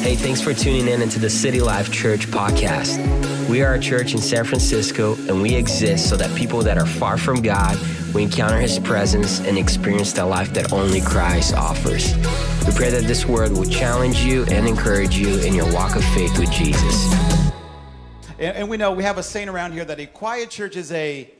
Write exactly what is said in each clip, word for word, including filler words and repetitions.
Hey, thanks for tuning in into the City Life Church podcast. We are a church in San Francisco, and we exist so that people that are far from God will encounter His presence and experience the life that only Christ offers. We pray that this word will challenge you and encourage you in your walk of faith with Jesus. And, and we know we have a saying around here that a quiet church is a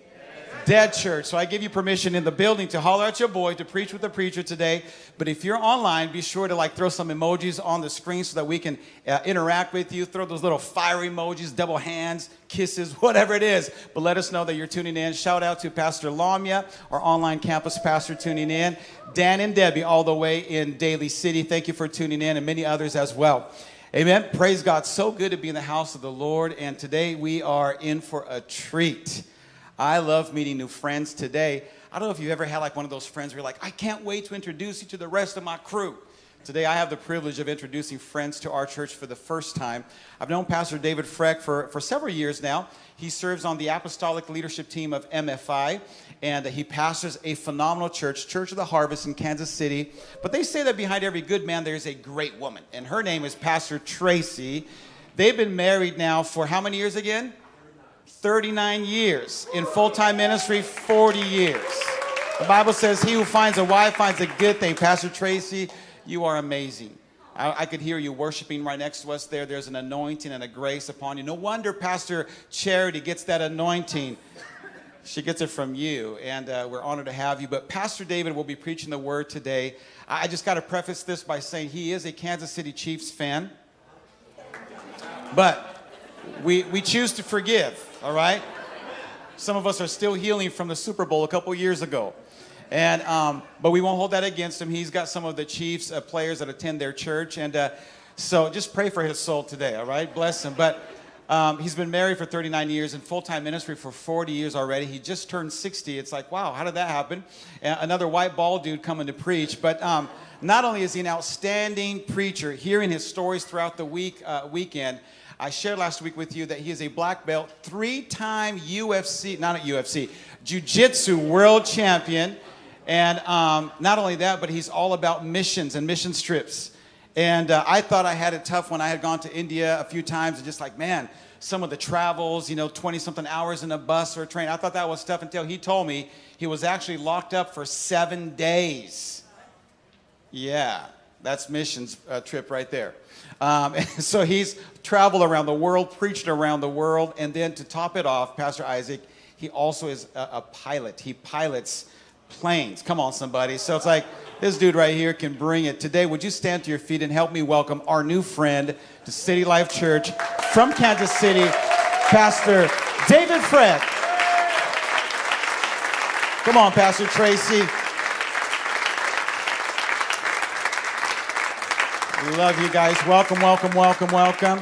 dead church. So I give you permission in the building to holler at your boy to preach with the preacher today. But if you're online, be sure to like throw some emojis on the screen so that we can uh, interact with you. Throw those little fire emojis, double hands, kisses, whatever it is. But let us know that you're tuning in. Shout out to Pastor Lamia, our online campus pastor tuning in. Dan and Debbie all the way in Daly City. Thank you for tuning in, and many others as well. Amen. Praise God. So good to be in the house of the Lord. And today we are in for a treat. I love meeting new friends today. I don't know if you've ever had like one of those friends where you're like, I can't wait to introduce you to the rest of my crew. Today, I have the privilege of introducing friends to our church for the first time. I've known Pastor David Fred for, for several years now. He serves on the apostolic leadership team of M F I, and he pastors a phenomenal church, Church of the Harvest in Kansas City. But they say that behind every good man, there's a great woman, and her name is Pastor Tracy. They've been married now for how many years again? thirty-nine years. In full-time ministry, forty years. The Bible says, he who finds a wife finds a good thing. Pastor Tracy, you are amazing. I, I could hear you worshiping right next to us there. There's an anointing and a grace upon you. No wonder Pastor Charity gets that anointing. She gets it from you, and uh, we're honored to have you. But Pastor David will be preaching the word today. I, I just got to preface this by saying he is a Kansas City Chiefs fan. But We we choose to forgive, all right? Some of us are still healing from the Super Bowl a couple years ago. and um, But we won't hold that against him. He's got some of the Chiefs uh, players that attend their church. And uh, so just pray for his soul today, all right? Bless him. But um, he's been married for thirty-nine years and full-time ministry for forty years already. He just turned sixty. It's like, wow, how did that happen? And another white bald dude coming to preach. But um, not only is he an outstanding preacher, hearing his stories throughout the week uh, weekend, I shared last week with you that he is a black belt, three-time U F C, not at U F C, Jiu-Jitsu world champion. And um, not only that, but he's all about missions and mission trips. And uh, I thought I had it tough when I had gone to India a few times and just like, man, some of the travels, you know, twenty-something hours in a bus or a train. I thought that was tough until he told me he was actually locked up for seven days. Yeah, that's missions uh, trip right there. Um, so he's traveled around the world, preached around the world, and then to top it off, Pastor Isaac, he also is a, a pilot. He pilots planes. Come on, somebody. So it's like, this dude right here can bring it. Today, would you stand to your feet and help me welcome our new friend to City Life Church from Kansas City, Pastor David Fred. Come on, Pastor Tracy. We love you guys. Welcome, welcome, welcome, welcome.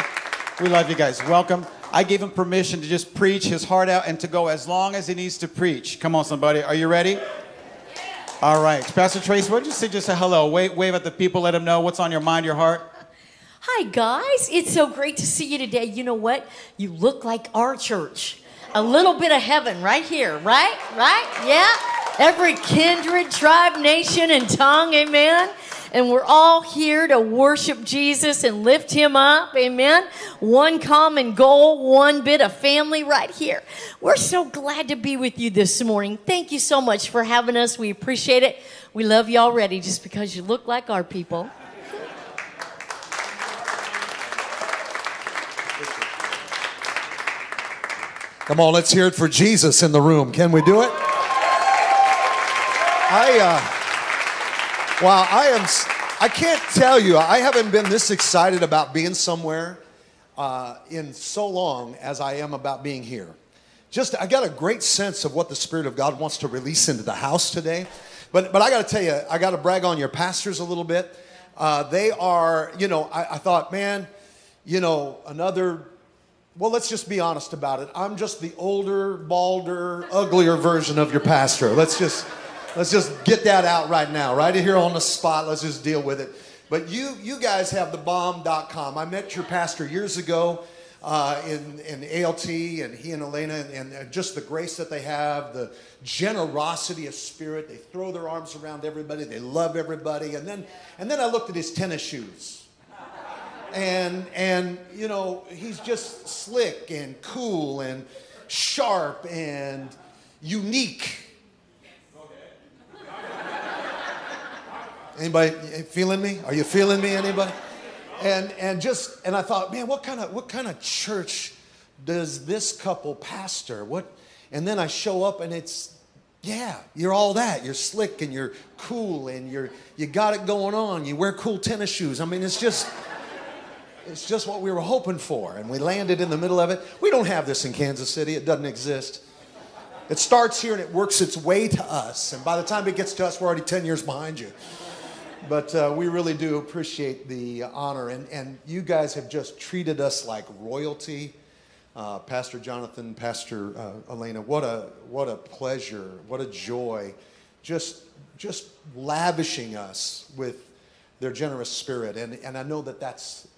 We love you guys. Welcome. I gave him permission to just preach his heart out and to go as long as he needs to preach. Come on, somebody. Are you ready? Yeah. All right. Pastor Trace, why don't you say just a hello? Wave, wave at the people. Let them know what's on your mind, your heart. Hi, guys. It's so great to see you today. You know what? You look like our church. A little bit of heaven right here. Right? Right? Yeah. Every kindred, tribe, nation, and tongue. Amen. And we're all here to worship Jesus and lift him up. Amen. One common goal, one bit of family right here. We're so glad to be with you this morning. Thank you so much for having us. We appreciate it. We love you already just because you look like our people. Come on, let's hear it for Jesus in the room. Can we do it? I, uh... Wow, I am, I can't tell you, I haven't been this excited about being somewhere uh, in so long as I am about being here. Just, I got a great sense of what the Spirit of God wants to release into the house today. But but I got to tell you, I got to brag on your pastors a little bit. Uh, they are, you know, I, I thought, man, you know, another, well, let's just be honest about it. I'm just the older, balder, uglier version of your pastor. Let's just... Let's just get that out right now, right here on the spot. Let's just deal with it. But you you guys have the bomb dot com. I met your pastor years ago uh, in, in A L T, and he and Elena, and, and just the grace that they have, the generosity of spirit. They throw their arms around everybody. They love everybody. And then, and then I looked at his tennis shoes. And, and you know, he's just slick and cool and sharp and unique. Anybody feeling me? Are you feeling me, anybody? And, and just, and I thought, man, what kind of, what kind of church does this couple pastor? What? And then I show up and it's, yeah, you're all that. You're slick and you're cool and you're, you got it going on. You wear cool tennis shoes. I mean, it's just, it's just what we were hoping for. And we landed in the middle of it. We don't have this in Kansas City. It doesn't exist. It starts here and it works its way to us. And by the time it gets to us, we're already ten years behind you. But uh, we really do appreciate the honor. And, and you guys have just treated us like royalty. Uh, Pastor Jonathan, Pastor uh, Elena, what a, what a pleasure, what a joy. Just, just lavishing us with their generous spirit. And, and I know that that's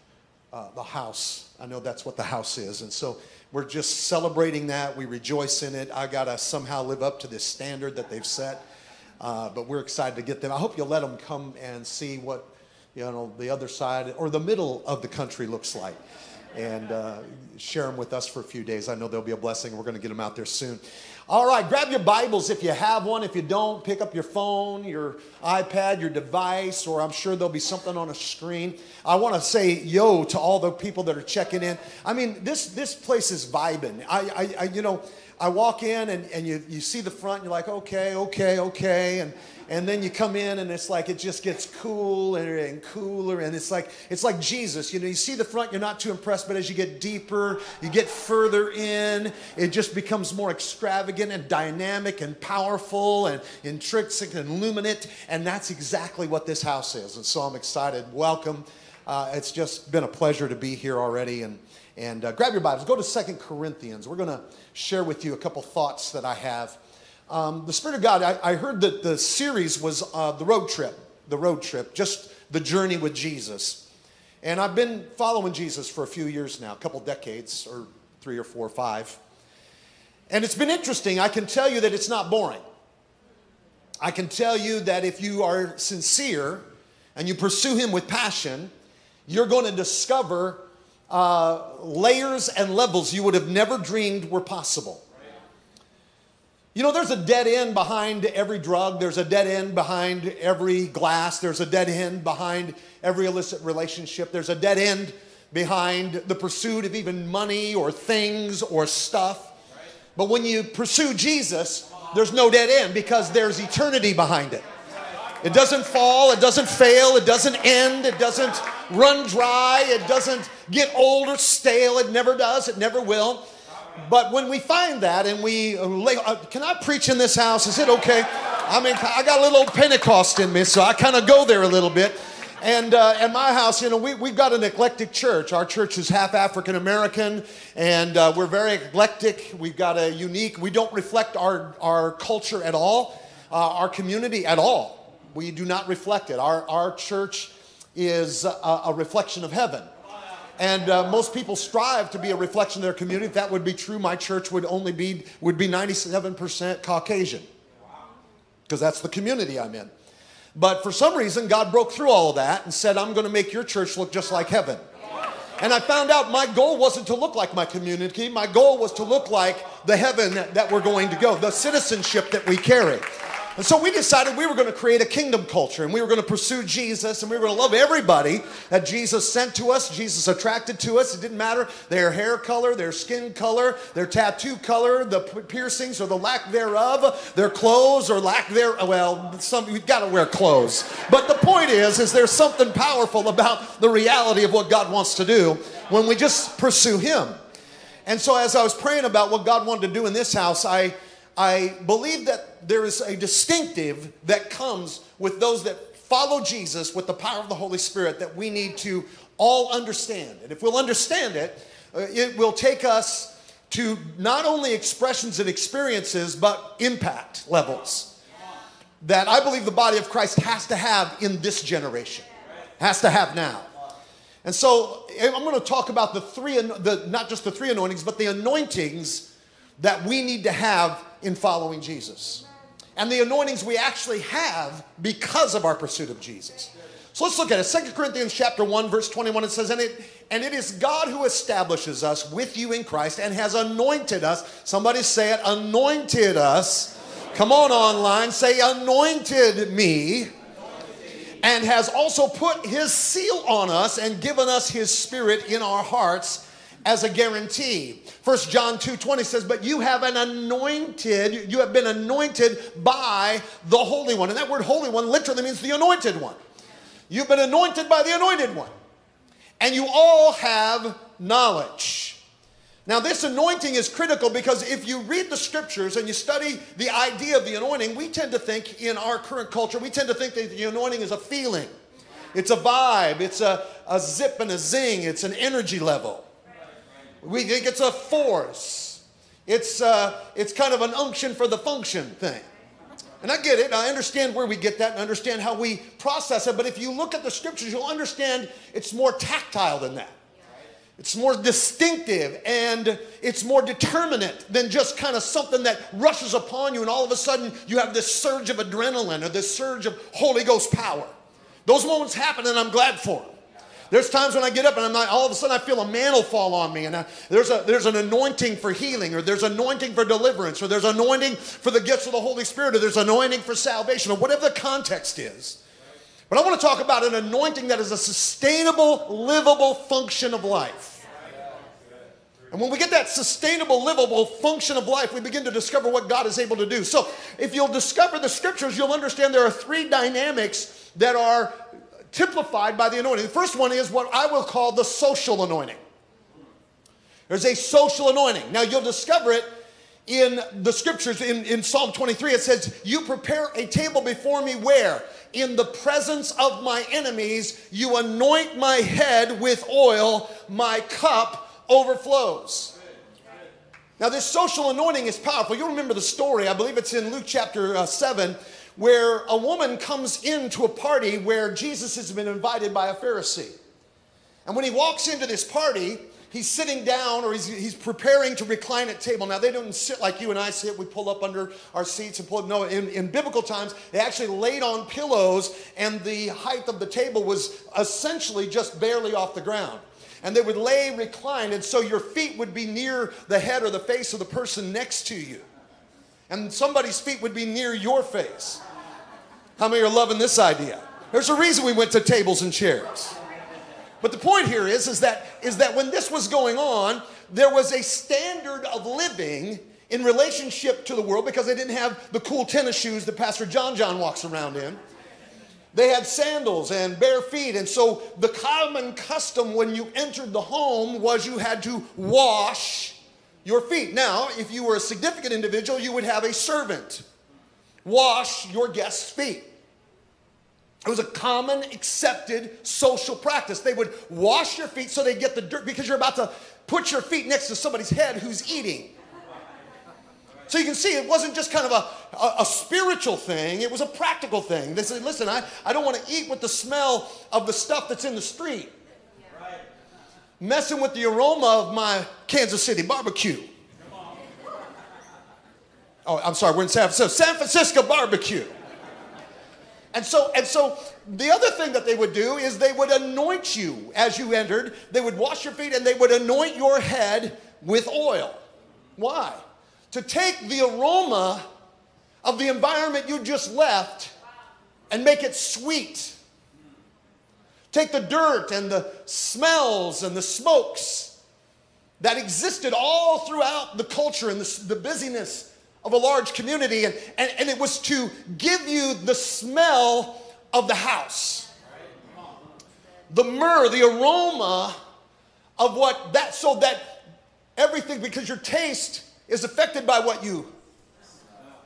uh, the house. I know that's what the house is. And so we're just celebrating that. We rejoice in it. I got to somehow live up to this standard that they've set. Uh, but we're excited to get them. I hope you'll let them come and see what, you know, the other side or the middle of the country looks like, and uh, share them with us for a few days. I know they'll be a blessing. We're going to get them out there soon. All right, grab your Bibles if you have one. If you don't, pick up your phone, your iPad, your device, or I'm sure there'll be something on a screen. I want to say yo to all the people that are checking in. I mean, this this place is vibing. I, I, I you know. I walk in and, and you, you see the front and you're like, okay, okay, okay. And, and then you come in and it's like it just gets cooler and cooler. And it's like, it's like Jesus. You know, you see the front, you're not too impressed. But as you get deeper, you get further in, it just becomes more extravagant and dynamic and powerful and intrinsic and illuminate. And that's exactly what this house is. And so I'm excited. Welcome. Uh, it's just been a pleasure to be here already. And And uh, grab your Bibles. Go to Second Corinthians. We're going to share with you a couple thoughts that I have. Um, the Spirit of God, I, I heard that the series was uh, the road trip, the road trip, just the journey with Jesus. And I've been following Jesus for a few years now, a couple decades, or three or four or five. And it's been interesting. I can tell you that it's not boring. I can tell you that if you are sincere and you pursue Him with passion, you're going to discover Uh, layers and levels you would have never dreamed were possible. You know, there's a dead end behind every drug. There's a dead end behind every glass. There's a dead end behind every illicit relationship. There's a dead end behind the pursuit of even money or things or stuff. But when you pursue Jesus, there's no dead end because there's eternity behind it. It doesn't fall, it doesn't fail, it doesn't end, it doesn't run dry, it doesn't get old or stale, it never does, it never will. But when we find that and we, uh, can I preach in this house? Is it okay? I mean, I got a little old Pentecost in me, so I kind of go there a little bit. And uh, at my house, you know, we, we've got an eclectic church. Our church is half African-American, and uh, we're very eclectic. We've got a unique, we don't reflect our, our culture at all, uh, our community at all. We do not reflect it. Our, our church is a, a reflection of heaven. And uh, most people strive to be a reflection of their community. If that would be true, my church would only be, would be ninety-seven percent Caucasian. Because that's the community I'm in. But for some reason, God broke through all of that and said, I'm going to make your church look just like heaven. And I found out my goal wasn't to look like my community. My goal was to look like the heaven that we're going to go, the citizenship that we carry. And so we decided we were going to create a kingdom culture, and we were going to pursue Jesus, and we were going to love everybody that Jesus sent to us, Jesus attracted to us. It didn't matter their hair color, their skin color, their tattoo color, the piercings or the lack thereof, their clothes or lack thereof. Well, some, you've got to wear clothes. But the point is, is there's something powerful about the reality of what God wants to do when we just pursue Him. And so as I was praying about what God wanted to do in this house, I... I believe that there is a distinctive that comes with those that follow Jesus with the power of the Holy Spirit that we need to all understand. And if we'll understand it, uh, it will take us to not only expressions and experiences, but impact levels that I believe the body of Christ has to have in this generation, has to have now. And so I'm going to talk about the three, the, not just the three anointings, but the anointings that we need to have in following Jesus, and the anointings we actually have because of our pursuit of Jesus. So let's look at it. Second Corinthians chapter one, verse twenty-one, it says, and it, and it is God who establishes us with you in Christ and has anointed us. Somebody say it, anointed us. Come on online, say anointed me. And has also put his seal on us and given us his spirit in our hearts as a guarantee. First John two twenty says, but you have an anointed, you have been anointed by the Holy One. And that word Holy One literally means the anointed one. You've been anointed by the anointed one. And you all have knowledge. Now this anointing is critical because if you read the scriptures and you study the idea of the anointing, we tend to think in our current culture, we tend to think that the anointing is a feeling. It's a vibe. It's a, a zip and a zing. It's an energy level. We think it's a force. It's, uh, it's kind of an unction for the function thing. And I get it. I understand where we get that and understand how we process it. But if you look at the scriptures, you'll understand it's more tactile than that. It's more distinctive and it's more determinate than just kind of something that rushes upon you and all of a sudden you have this surge of adrenaline or this surge of Holy Ghost power. Those moments happen and I'm glad for them. There's times when I get up and I'm not, all of a sudden I feel a mantle fall on me and I, there's, a, there's an anointing for healing or there's anointing for deliverance or there's anointing for the gifts of the Holy Spirit or there's anointing for salvation or whatever the context is. But I want to talk about an anointing that is a sustainable, livable function of life. And when we get that sustainable, livable function of life, we begin to discover what God is able to do. So if you'll discover the scriptures, you'll understand there are three dynamics that are typified by the anointing. The first one is what I will call the social anointing. There's a social anointing. Now you'll discover it in the scriptures in, in Psalm twenty-three. It says, you prepare a table before me where? In the presence of my enemies, you anoint my head with oil, my cup overflows. Now this social anointing is powerful. You'll remember the story, I believe it's in Luke chapter seven, where a woman comes into a party where Jesus has been invited by a Pharisee. And when he walks into this party, he's sitting down or he's, he's preparing to recline at table. Now, they don't sit like you and I sit. We pull up under our seats and pull up. No, in, in biblical times, they actually laid on pillows and the height of the table was essentially just barely off the ground. And they would lay reclined, and so your feet would be near the head or the face of the person next to you. And somebody's feet would be near your face. How many are loving this idea? There's a reason we went to tables and chairs. But the point here is, is, that, is that when this was going on, there was a standard of living in relationship to the world because they didn't have the cool tennis shoes that Pastor John John walks around in. They had sandals and bare feet. And so the common custom when you entered the home was you had to wash your feet. Now, if you were a significant individual, you would have a servant wash your guest's feet. It was a common, accepted social practice. They would wash your feet so they get the dirt because you're about to put your feet next to somebody's head who's eating. So you can see it wasn't just kind of a, a, a spiritual thing. It was a practical thing. They said, listen, I, I don't want to eat with the smell of the stuff that's in the street. Right. Messing with the aroma of my Kansas City barbecue. Oh, I'm sorry, we're in San Francisco. San Francisco barbecue. And so, and so the other thing that they would do is they would anoint you as you entered. They would wash your feet and they would anoint your head with oil. Why? To take the aroma of the environment you just left and make it sweet. Take the dirt and the smells and the smokes that existed all throughout the culture and the, the busyness of a large community, and, and, and it was to give you the smell of the house. The myrrh, the aroma of what that, so that everything, because your taste is affected by what you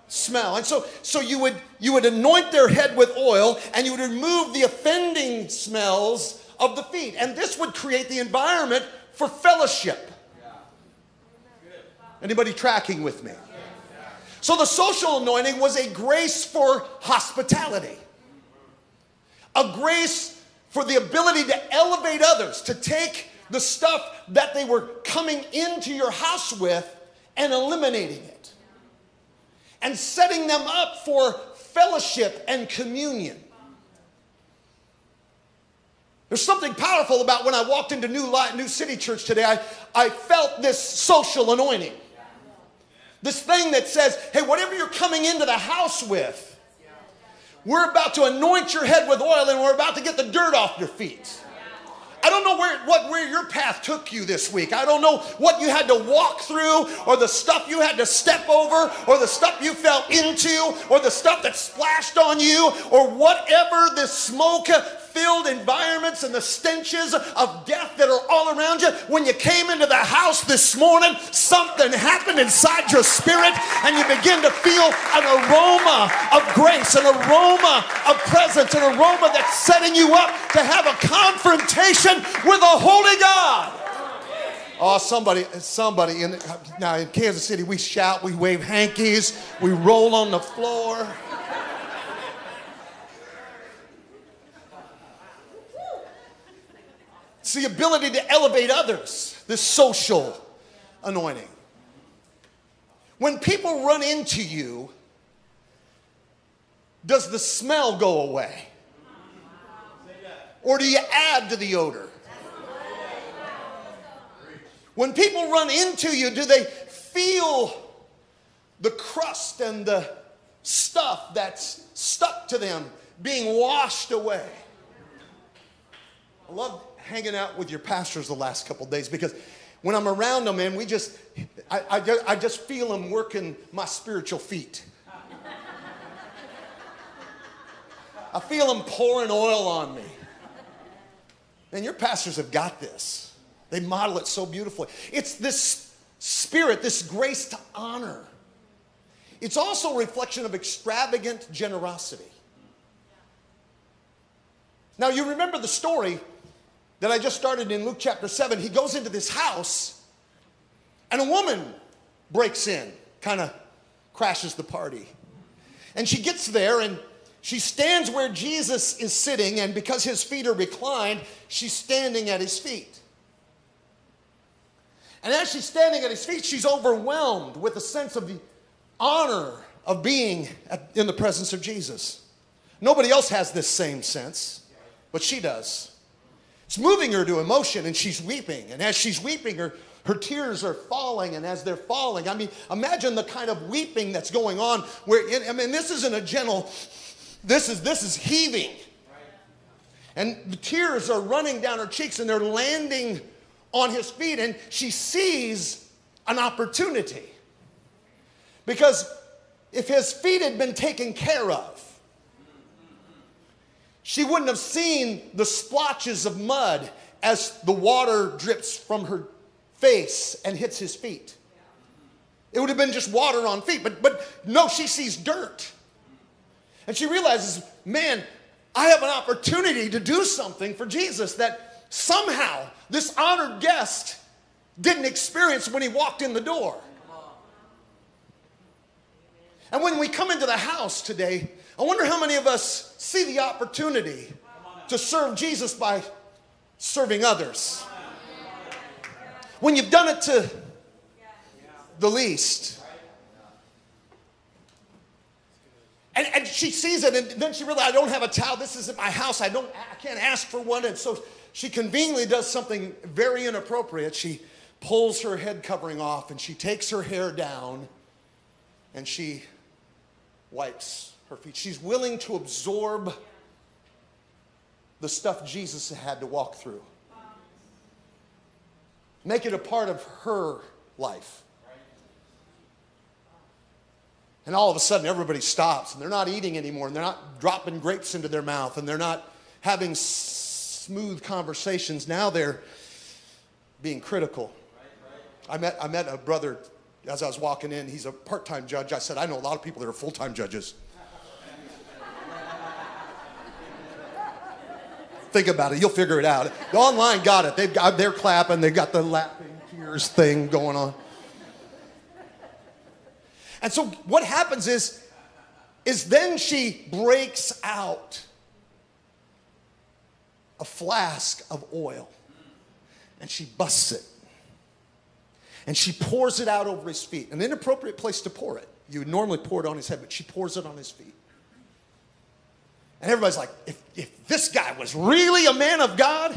smell. And so, so you would, you would anoint their head with oil and you would remove the offending smells of the feet. And this would create the environment for fellowship. Anybody tracking with me? So the social anointing was a grace for hospitality, a grace for the ability to elevate others, to take the stuff that they were coming into your house with and eliminating it and setting them up for fellowship and communion. There's something powerful about when I walked into New Life, New City Church today. I, I felt this social anointing. This thing that says, hey, whatever you're coming into the house with, we're about to anoint your head with oil and we're about to get the dirt off your feet. I don't know where, what, where your path took you this week. I don't know what you had to walk through, or the stuff you had to step over, or the stuff you fell into, or the stuff that splashed on you, or whatever the smoke-filled environments and the stenches of death that are all around you. When you came into the house this morning, something happened inside your spirit, and you begin to feel an aroma of grace, an aroma of presence, an aroma that's setting you up to have a confrontation with a holy God. Oh, somebody, somebody in now in Kansas City, we shout, we wave hankies, we roll on the floor. It's the ability to elevate others, this social anointing. When people run into you, does the smell go away? Or do you add to the odor? When people run into you, do they feel the crust and the stuff that's stuck to them being washed away? I love hanging out with your pastors the last couple days, because when I'm around them, man, we just, I, I, just, I just feel them working my spiritual feet. I feel them pouring oil on me. And your pastors have got this. They model it so beautifully. It's this spirit, this grace to honor. It's also a reflection of extravagant generosity. Now, you remember the story that I just started in Luke chapter seven. He goes into this house, and a woman breaks in, kind of crashes the party. And she gets there, and she stands where Jesus is sitting, and because his feet are reclined, she's standing at his feet. And as she's standing at his feet, she's overwhelmed with a sense of the honor of being at, in the presence of Jesus. Nobody else has this same sense, but she does. It's moving her to emotion, and she's weeping. And as she's weeping, her Her tears are falling, and as they're falling, I mean, imagine the kind of weeping that's going on. Where it, I mean, this isn't a gentle... This is, this is heaving. And the tears are running down her cheeks, and they're landing on his feet. And she sees an opportunity. Because if his feet had been taken care of, she wouldn't have seen the splotches of mud as the water drips from her face and hits his feet. It would have been just water on feet. But, but no, she sees dirt. And she realizes, man, I have an opportunity to do something for Jesus that somehow this honored guest didn't experience when he walked in the door. And when we come into the house today, I wonder how many of us see the opportunity to serve Jesus by serving others. When you've done it to the least. And, and she sees it, and then she realizes, I don't have a towel. This isn't my house. I don't. I can't ask for one. And so she conveniently does something very inappropriate. She pulls her head covering off, and she takes her hair down, and she wipes her feet. She's willing to absorb the stuff Jesus had to walk through. Make it a part of her life. And all of a sudden, everybody stops, and they're not eating anymore, and they're not dropping grapes into their mouth, and they're not having s- smooth conversations. Now they're being critical. Right, right. I met I met a brother as I was walking in. He's a part-time judge. I said, I know a lot of people that are full-time judges. Think about it. You'll figure it out. The online got it. They've got, they're clapping. They've got the laughing tears thing going on. And so what happens is, is then she breaks out a flask of oil, and she busts it, and she pours it out over his feet. An inappropriate place to pour it. You would normally pour it on his head, but she pours it on his feet. And everybody's like, if, if this guy was really a man of God,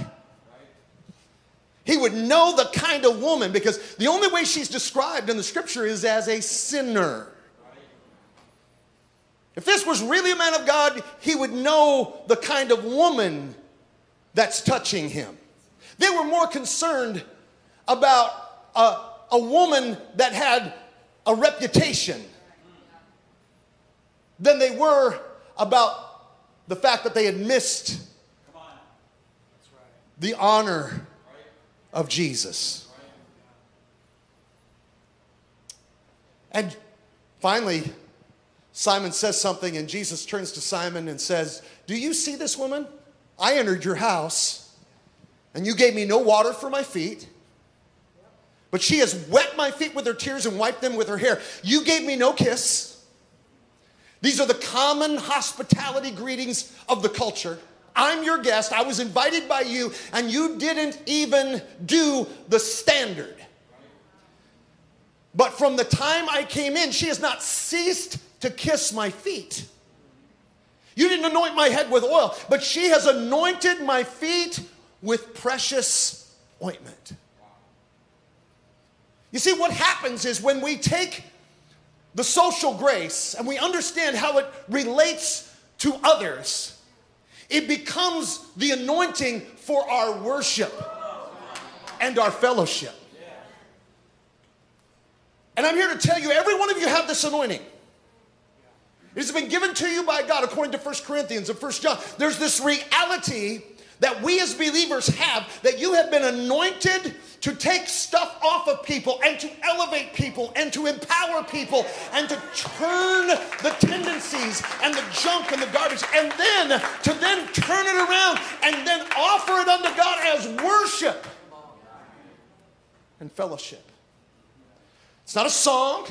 he would know the kind of woman, because the only way she's described in the scripture is as a sinner. If this was really a man of God, he would know the kind of woman that's touching him. They were more concerned about a, a woman that had a reputation than they were about the fact that they had missed the honor of Jesus. And finally, Simon says something, and Jesus turns to Simon and says, "Do you see this woman? I entered your house, and you gave me no water for my feet, but she has wet my feet with her tears and wiped them with her hair. You gave me no kiss." These are the common hospitality greetings of the culture. I'm your guest. I was invited by you, and you didn't even do the standard. But from the time I came in, she has not ceased to kiss my feet. You didn't anoint my head with oil, but she has anointed my feet with precious ointment. You see, what happens is when we take the social grace and we understand how it relates to others, it becomes the anointing for our worship and our fellowship. And I'm here to tell you, every one of you have this anointing. It has been given to you by God according to First Corinthians and First John. There's this reality that we as believers have, that you have been anointed to take stuff off of people and to elevate people and to empower people and to turn the tendencies and the junk and the garbage, and then to then turn it around and then offer it unto God as worship and fellowship. It's not a song.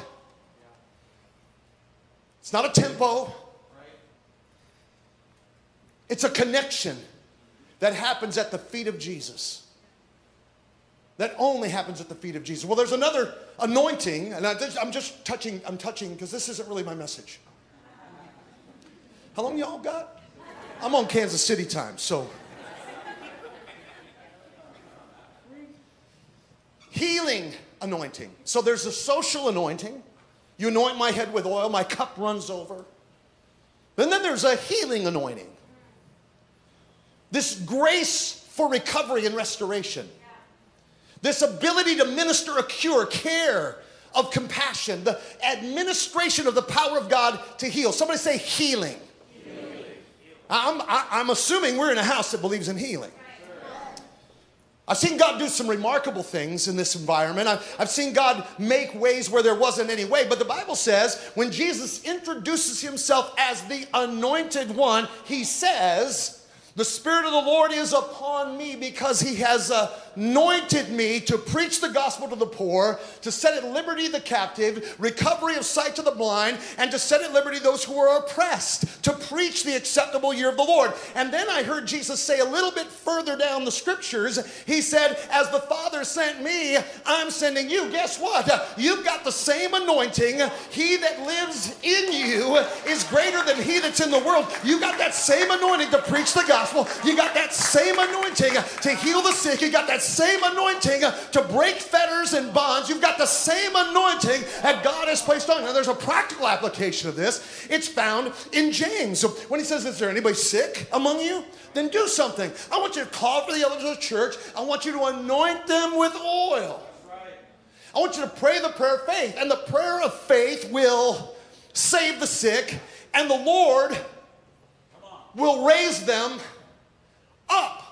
It's not a tempo. It's a connection that happens at the feet of Jesus. That only happens at the feet of Jesus. Well, there's another anointing, and I, I'm just touching, I'm touching, because this isn't really my message. How long y'all got? I'm on Kansas City time, so. Healing anointing. So there's a social anointing. You anoint my head with oil, my cup runs over. And then there's a healing anointing. This grace for recovery and restoration. This ability to minister a cure, care of compassion, the administration of the power of God to heal. Somebody say healing. Healing. I'm, I, I'm assuming we're in a house that believes in healing. I've seen God do some remarkable things in this environment. I've, I've seen God make ways where there wasn't any way. But the Bible says when Jesus introduces himself as the anointed one, he says, "The Spirit of the Lord is upon me because he has anointed me to preach the gospel to the poor, to set at liberty the captive, recovery of sight to the blind, and to set at liberty those who are oppressed, to preach the acceptable year of the Lord." And then I heard Jesus say a little bit further down the scriptures, he said, "As the Father sent me, I'm sending you." Guess what? You've got the same anointing. He that lives in you is greater than he that's in the world. You got that same anointing to preach the gospel. You got that same anointing to heal the sick. You got that same anointing to break fetters and bonds. You've got the same anointing that God has placed on you. Now, there's a practical application of this. It's found in James. So when he says, "Is there anybody sick among you? Then do something." I want you to call for the elders of the church. I want you to anoint them with oil. I want you to pray the prayer of faith. And the prayer of faith will save the sick. And the Lord will raise them up.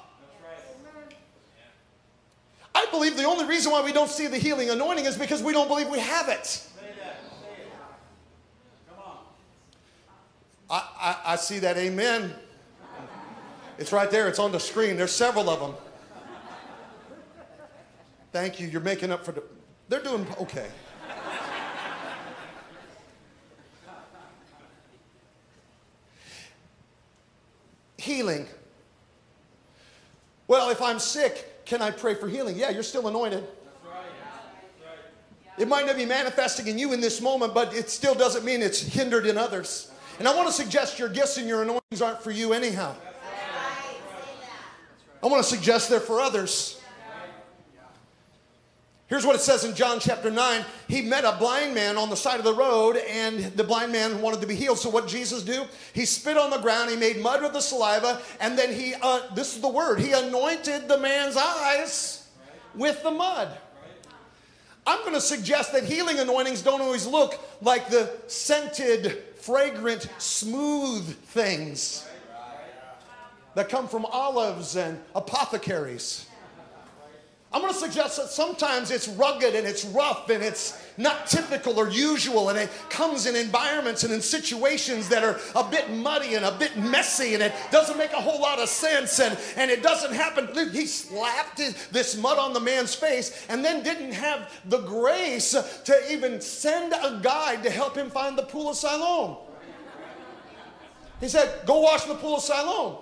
I believe the only reason why we don't see the healing anointing is because we don't believe we have it. I, I, I see that amen. It's right there. It's on the screen. There's several of them. Thank you. You're making up for the... They're doing okay. Healing. Well, if I'm sick, can I pray for healing? Yeah, you're still anointed. That's right. That's right. It might not be manifesting in you in this moment, but it still doesn't mean it's hindered in others. And I want to suggest your gifts and your anointings aren't for you anyhow. I want to suggest they're for others. Here's what it says in John chapter nine. He met a blind man on the side of the road, and the blind man wanted to be healed. So what did Jesus do? He spit on the ground. He made mud with the saliva. And then he, uh, this is the word, he anointed the man's eyes with the mud. I'm going to suggest that healing anointings don't always look like the scented, fragrant, smooth things that come from olives and apothecaries. I'm going to suggest that sometimes it's rugged and it's rough and it's not typical or usual, and it comes in environments and in situations that are a bit muddy and a bit messy, and it doesn't make a whole lot of sense, and, and it doesn't happen. He slapped this mud on the man's face and then didn't have the grace to even send a guide to help him find the pool of Siloam. He said, go wash in the pool of Siloam.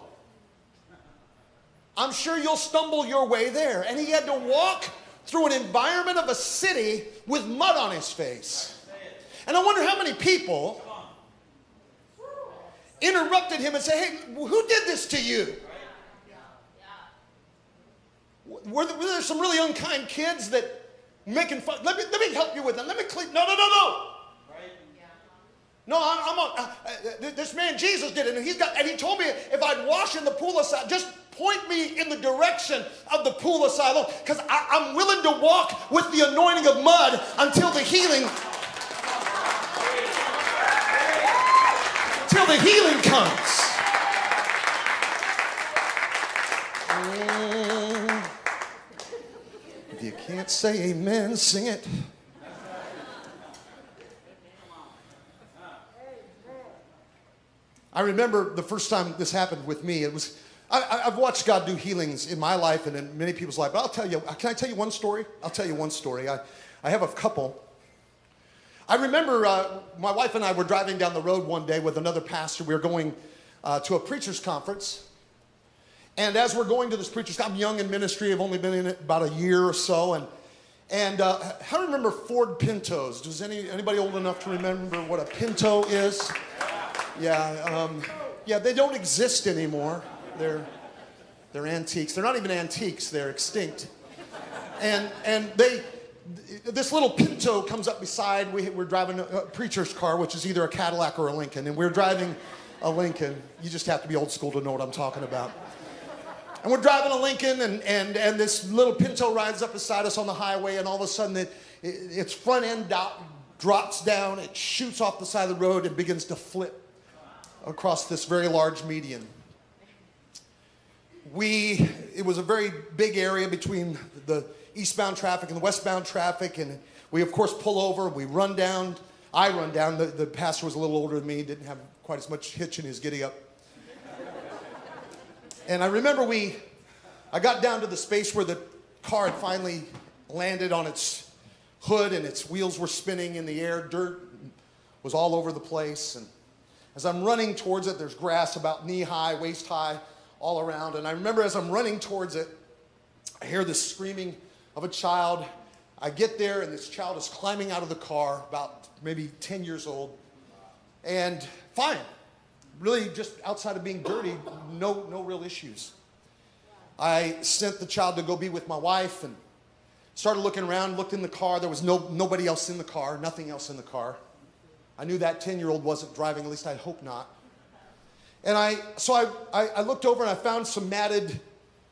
I'm sure you'll stumble your way there. And he had to walk through an environment of a city with mud on his face. And I wonder how many people interrupted him and said, hey, who did this to you? Were there, were there some really unkind kids that making fun? Let me, let me help you with them. Let me clean. No, no, no, no. No, I'm on. Uh, uh, this man Jesus did it, and he's got. And he told me if I'd wash in the pool of Siloam, just point me in the direction of the pool of Siloam, because I'm willing to walk with the anointing of mud until the healing, until the healing comes. Mm. If you can't say amen, sing it. I remember the first time this happened with me. It was, I, I've watched God do healings in my life and in many people's life. But I'll tell you, can I tell you one story? I'll tell you one story. I, I have a couple. I remember uh, my wife and I were driving down the road one day with another pastor. We were going uh, to a preacher's conference. And as we're going to this preacher's conference, I'm young in ministry. I've only been in it about a year or so. And, and uh, I remember Ford Pintos. Does any, anybody old enough to remember what a Pinto is? Yeah, um, yeah, they don't exist anymore. They're, they're antiques. They're not even antiques. They're extinct. And and they, this little Pinto comes up beside. We we're driving a preacher's car, which is either a Cadillac or a Lincoln, and we're driving a Lincoln. You just have to be old school to know what I'm talking about. And we're driving a Lincoln, and and and this little Pinto rides up beside us on the highway, and all of a sudden, it, it its front end dot, drops down. It shoots off the side of the road and begins to flip across this very large median. We, it was a very big area between the eastbound traffic and the westbound traffic, and we, of course, pull over, we run down, I run down, the, the pastor was a little older than me, didn't have quite as much hitch in his giddy-up. And I remember we, I got down to the space where the car had finally landed on its hood, and its wheels were spinning in the air, dirt was all over the place, and as I'm running towards it, there's grass about knee-high, waist-high, all around. And I remember as I'm running towards it, I hear the screaming of a child. I get there, and this child is climbing out of the car, about maybe ten years old. And fine. Really, just outside of being dirty, no, no real issues. I sent the child to go be with my wife and started looking around, looked in the car. There was no, nobody else in the car, nothing else in the car. I knew that ten-year-old wasn't driving, at least I hope not. And I, so I, I, I looked over and I found some matted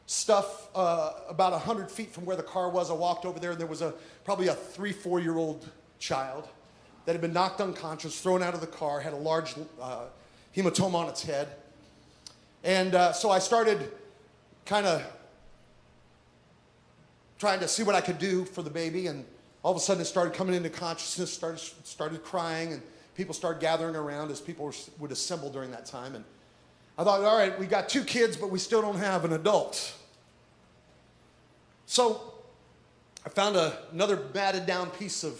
stuff uh, about one hundred feet from where the car was. I walked over there and there was a, probably a three, four-year-old child that had been knocked unconscious, thrown out of the car, had a large uh, hematoma on its head. And uh, so I started kind of trying to see what I could do for the baby, and all of a sudden, it started coming into consciousness, started, started crying, and people started gathering around as people were, would assemble during that time. And I thought, all right, we got two kids, but we still don't have an adult. So I found a, another batted down piece of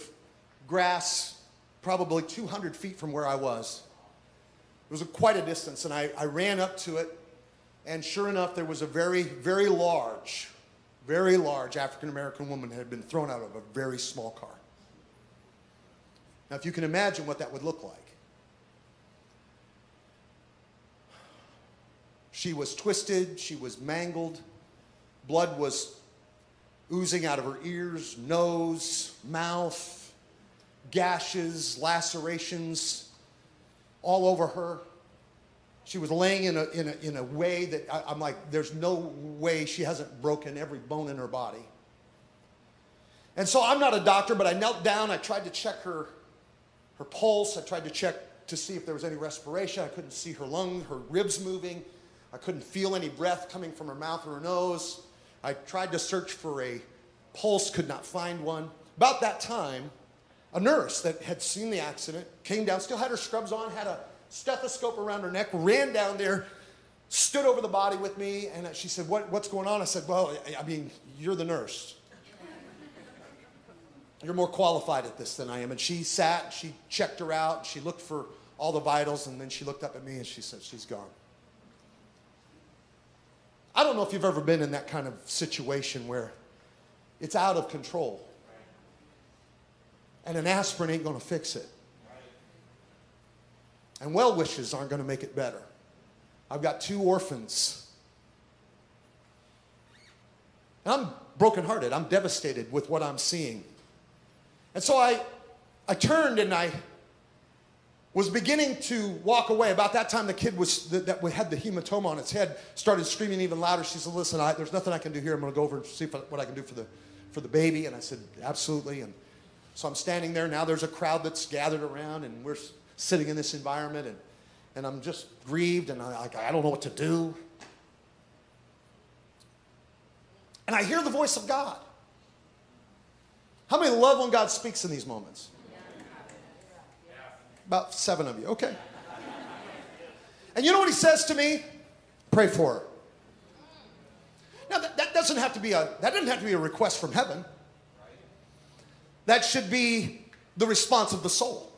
grass, probably two hundred feet from where I was. It was a, quite a distance, and I, I ran up to it, and sure enough, there was a very, very large... very large African-American woman had been thrown out of a very small car. Now, if you can imagine what that would look like. She was twisted. She was mangled. Blood was oozing out of her ears, nose, mouth, gashes, lacerations all over her. She was laying in a, in a, in a way that I, I'm like, there's no way she hasn't broken every bone in her body. And so I'm not a doctor, but I knelt down. I tried to check her, her pulse. I tried to check to see if there was any respiration. I couldn't see her lung, her ribs moving. I couldn't feel any breath coming from her mouth or her nose. I tried to search for a pulse, could not find one. About that time, a nurse that had seen the accident came down, still had her scrubs on, had a stethoscope around her neck, ran down there, stood over the body with me, and she said, what, what's going on? I said, well, I mean, you're the nurse. You're more qualified at this than I am. And she sat, she checked her out, she looked for all the vitals, and then she looked up at me and she said, she's gone. I don't know if you've ever been in that kind of situation where it's out of control. And an aspirin ain't going to fix it. And well wishes aren't going to make it better. I've got two orphans. And I'm brokenhearted. I'm devastated with what I'm seeing. And so I, I turned and I was beginning to walk away. About that time, the kid was, that, that had the hematoma on its head started screaming even louder. She said, listen, I, there's nothing I can do here. I'm going to go over and see if I, what I can do for the, for the baby. And I said, absolutely. And so I'm standing there. Now there's a crowd that's gathered around, and we're sitting in this environment. And, and I'm just grieved, and I, I, I don't know what to do. And I hear the voice of God. How many love when God speaks in these moments? About seven of you, okay. And you know what he says to me? Pray for her. Now that, that doesn't have to be a that doesn't have to be a request from heaven. That should be the response of the soul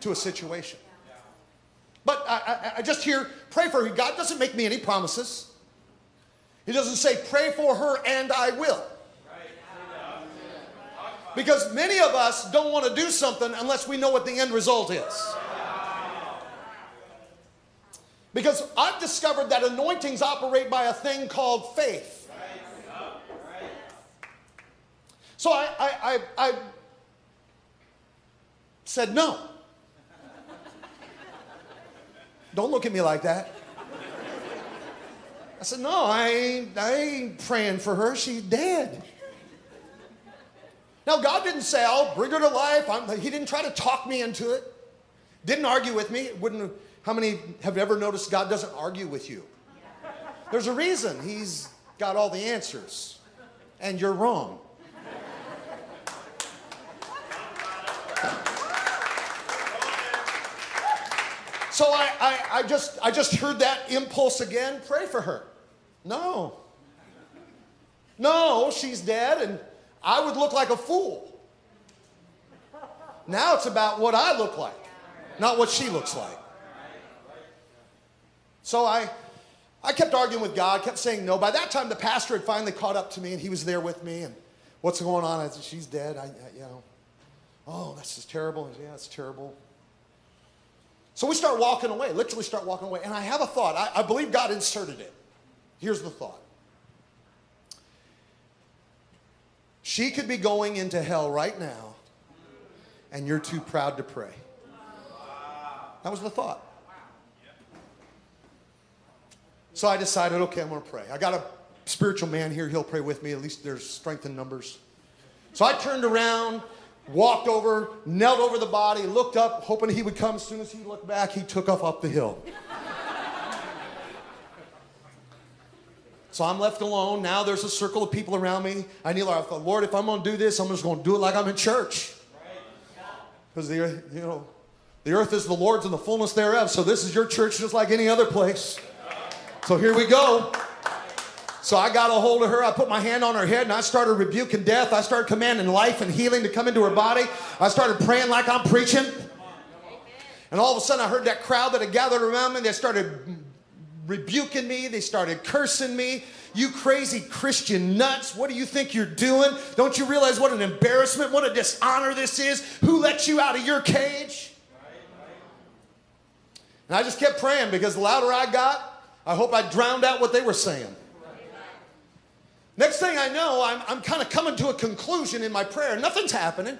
to a situation. But I, I, I just hear pray for her. God doesn't make me any promises. He doesn't say pray for her and I will. Because many of us don't want to do something unless we know what the end result is. Because I've discovered that anointings operate by a thing called faith. So I, I, I, I said no. Don't look at me like that. I said, no, I ain't, I ain't praying for her. She's dead. Now, God didn't say, I'll bring her to life. I'm, he didn't try to talk me into it. Didn't argue with me. Wouldn't. How many have ever noticed God doesn't argue with you? There's a reason. He's got all the answers. And you're wrong. So I, I, I, just, I just heard that impulse again. Pray for her. No. No, she's dead, and I would look like a fool. Now it's about what I look like, not what she looks like. So I, I kept arguing with God, kept saying no. By that time, the pastor had finally caught up to me, and he was there with me. And what's going on? I said, she's dead. I, I, you know, oh, this is terrible. I said, yeah, it's terrible. So we start walking away, literally start walking away. And I have a thought. I, I believe God inserted it. Here's the thought. She could be going into hell right now, and you're too proud to pray. That was the thought. So I decided, okay, I'm going to pray. I got a spiritual man here. He'll pray with me. At least there's strength in numbers. So I turned around, walked over, knelt over the body, looked up, hoping he would come. As soon as he looked back, he took off up the hill. So I'm left alone. Now there's a circle of people around me. I kneel. I thought, Lord, if I'm going to do this, I'm just going to do it like I'm in church. Because the, you know, the earth is the Lord's and the fullness thereof. So this is your church just like any other place. So here we go. So I got a hold of her. I put my hand on her head, and I started rebuking death. I started commanding life and healing to come into her body. I started praying like I'm preaching. And all of a sudden, I heard that crowd that had gathered around me. They started rebuking me. They started cursing me. You crazy Christian nuts. What do you think you're doing? Don't you realize what an embarrassment, what a dishonor this is? Who let you out of your cage? And I just kept praying, because the louder I got, I hope I drowned out what they were saying. Next thing I know, I'm, I'm kind of coming to a conclusion in my prayer. Nothing's happening,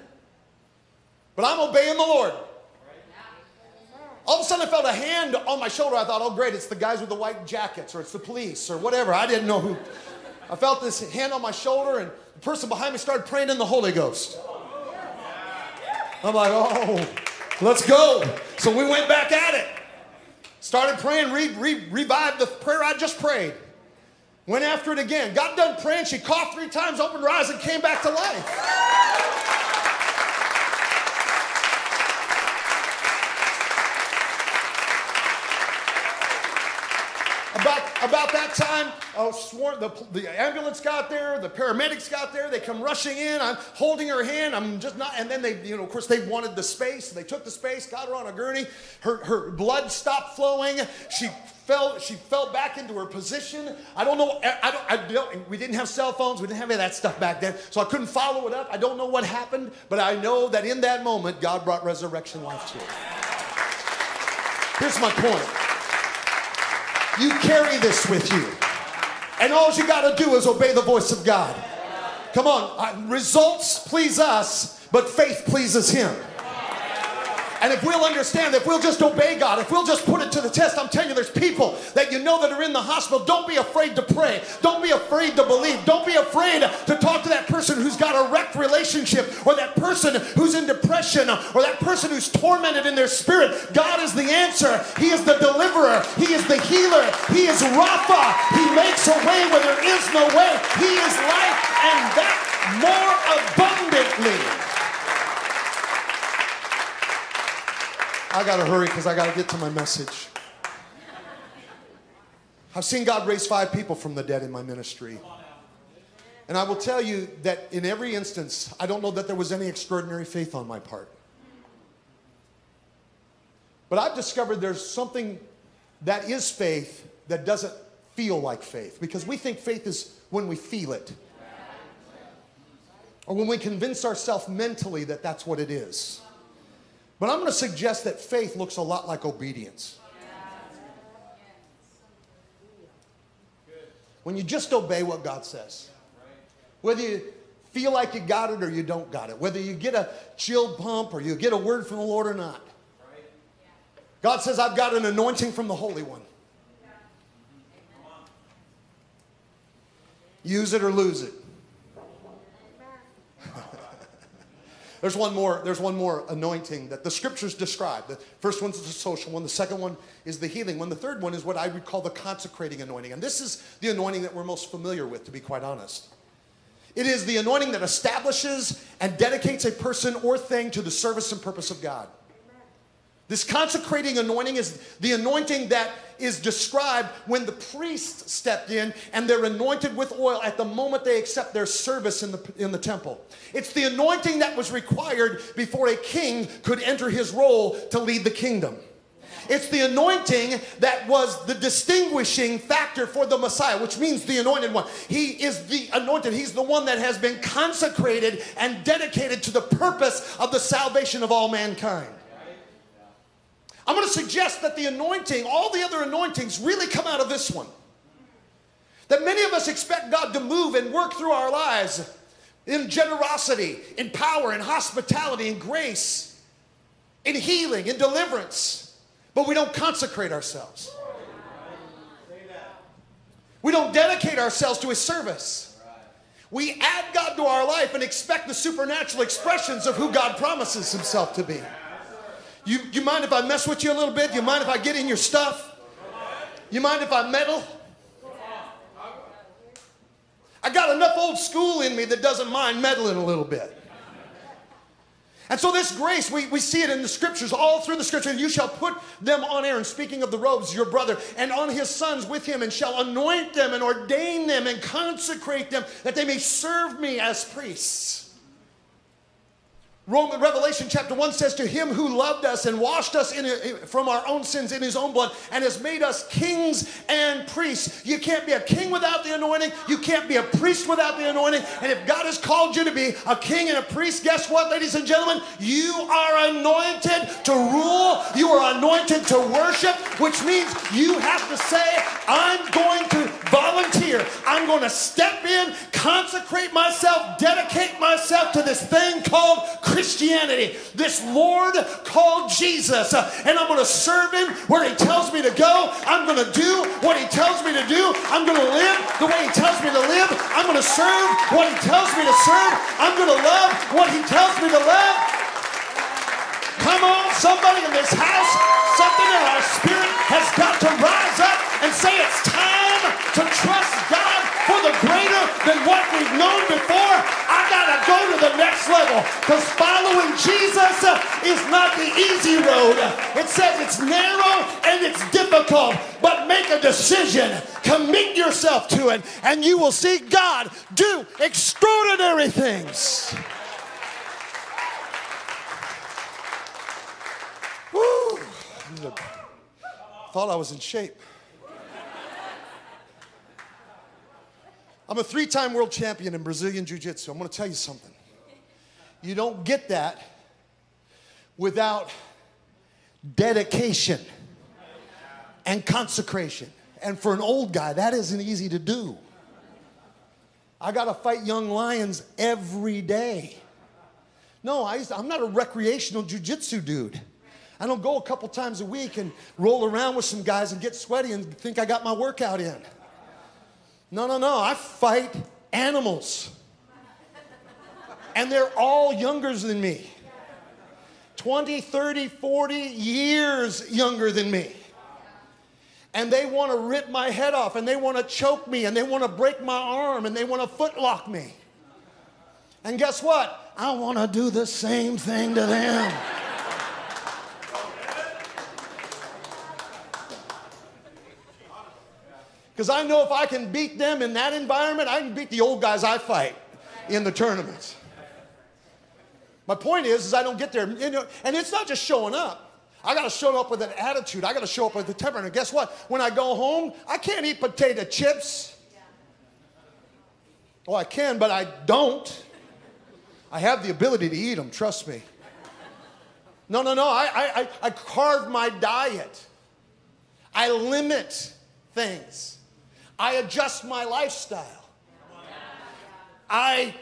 but I'm obeying the Lord. All of a sudden, I felt a hand on my shoulder. I thought, oh, great, it's the guys with the white jackets, or it's the police, or whatever. I didn't know who. I felt this hand on my shoulder, and the person behind me started praying in the Holy Ghost. I'm like, oh, let's go. So we went back at it. Started praying, re, re, revived the prayer I just prayed. Went after it again. Got done praying. She coughed three times, opened her eyes, and came back to life. About, about that time, uh, sworn, the, the ambulance got there, the paramedics got there, they come rushing in, I'm holding her hand, I'm just not, and then they, you know, of course they wanted the space, they took the space, got her on a gurney, her, her blood stopped flowing, she fell, she fell back into her position, I don't know, I, I, don't, I don't, we didn't have cell phones, we didn't have any of that stuff back then, so I couldn't follow it up, I don't know what happened, but I know that in that moment, God brought resurrection life to her. Here's my point. You carry this with you. And all you got to do is obey the voice of God. Come on. Results please us, but faith pleases Him. And if we'll understand, if we'll just obey God, if we'll just put it to the test, I'm telling you, there's people that you know that are in the hospital. Don't be afraid to pray. Don't be afraid to believe. Don't be afraid to talk to that person who's got a wrecked relationship, or that person who's in depression, or that person who's tormented in their spirit. God is the answer. He is the deliverer. He is the healer. He is Rapha. He makes a way where there is no way. He is life, and that more abundantly. I gotta hurry because I gotta get to my message. I've seen God raise five people from the dead in my ministry. And I will tell you that in every instance, I don't know that there was any extraordinary faith on my part. But I've discovered there's something that is faith that doesn't feel like faith, because we think faith is when we feel it, or when we convince ourselves mentally that that's what it is. But I'm going to suggest that faith looks a lot like obedience. When you just obey what God says. Whether you feel like you got it or you don't got it. Whether you get a chill pump or you get a word from the Lord or not. God says, I've got an anointing from the Holy One. Use it or lose it. There's one more, there's one more anointing that the scriptures describe. The first one's the social one. The second one is the healing one. The third one is what I would call the consecrating anointing. And this is the anointing that we're most familiar with, to be quite honest. It is the anointing that establishes and dedicates a person or thing to the service and purpose of God. This consecrating anointing is the anointing that is described when the priest stepped in and they're anointed with oil at the moment they accept their service in the, in the temple. It's the anointing that was required before a king could enter his role to lead the kingdom. It's the anointing that was the distinguishing factor for the Messiah, which means the anointed one. He is the anointed. He's the one that has been consecrated and dedicated to the purpose of the salvation of all mankind. I'm going to suggest that the anointing, all the other anointings, really come out of this one. That many of us expect God to move and work through our lives in generosity, in power, in hospitality, in grace, in healing, in deliverance. But we don't consecrate ourselves. We don't dedicate ourselves to His service. We add God to our life and expect the supernatural expressions of who God promises Himself to be. You, you mind if I mess with you a little bit? You mind if I get in your stuff? You mind if I meddle? I got enough old school in me that doesn't mind meddling a little bit. And so this grace, we, we see it in the scriptures, all through the scriptures. You shall put them on Aaron, speaking of the robes, your brother, and on his sons with him, and shall anoint them and ordain them and consecrate them, that they may serve me as priests. Roman, Revelation chapter one says, to him who loved us and washed us in, from our own sins in his own blood and has made us kings and priests. You can't be a king without the anointing. You can't be a priest without the anointing. And if God has called you to be a king and a priest, guess what, ladies and gentlemen? You are anointed to rule. You are anointed to worship, which means you have to say, I'm going to volunteer. I'm going to step in, consecrate myself, dedicate myself to this thing called Christianity, this Lord called Jesus, and I'm going to serve him where he tells me to go. I'm going to do what he tells me to do. I'm going to live the way he tells me to live. I'm going to serve what he tells me to serve. I'm going to love what he tells me to love. Come on, somebody in this house, something in our spirit has got to rise up and say it's time to trust God for the greater than what we've known before. I gotta go to the next level, because following Jesus is not the easy road. It says it's narrow and it's difficult, but make a decision, commit yourself to it, and you will see God do extraordinary things. Woo! I thought I was in shape. I'm a three-time world champion in Brazilian Jiu-Jitsu. I'm going to tell you something. You don't get that without dedication and consecration. And for an old guy, that isn't easy to do. I got to fight young lions every day. No, I used to, I'm not a recreational Jiu-Jitsu dude. I don't go a couple times a week and roll around with some guys and get sweaty and think I got my workout in. No, no, no, I fight animals. And they're all younger than me. twenty, thirty, forty years younger than me. And they want to rip my head off, and they want to choke me, and they want to break my arm, and they want to footlock me. And guess what? I want to do the same thing to them. Because I know if I can beat them in that environment, I can beat the old guys I fight in the tournaments. My point is, is I don't get there. You know, and it's not just showing up. I got to show up with an attitude. I got to show up with a temper. And guess what? When I go home, I can't eat potato chips. Well, I can, but I don't. I have the ability to eat them, trust me. No, no, no. I, I, I carve my diet. I limit things. I adjust my lifestyle. I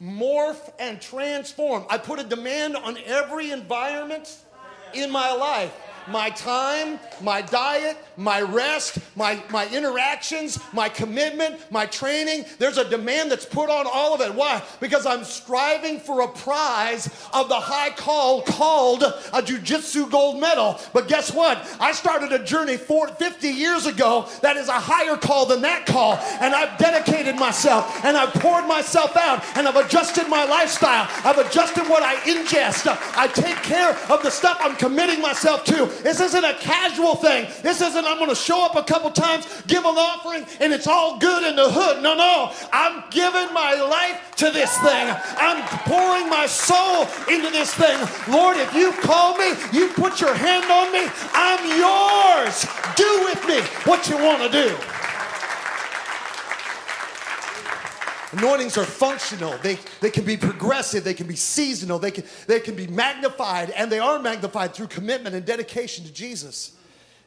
morph and transform. I put a demand on every environment in my life. My time, my diet, my rest, my, my interactions, my commitment, my training. There's a demand that's put on all of it. Why? Because I'm striving for a prize of the high call called a jiu-jitsu gold medal. But guess what? I started a journey fifty years ago that is a higher call than that call. And I've dedicated myself, and I've poured myself out, and I've adjusted my lifestyle. I've adjusted what I ingest. I take care of the stuff I'm committing myself to. This isn't a casual thing. This isn't I'm going to show up a couple times, give an offering, and it's all good in the hood. No, no. I'm giving my life to this thing. I'm pouring my soul into this thing. Lord, if you call me, you put your hand on me, I'm yours. Do with me what you want to do. Anointings are functional. They, they can be progressive. They can be seasonal. They can, they can be magnified, and they are magnified through commitment and dedication to Jesus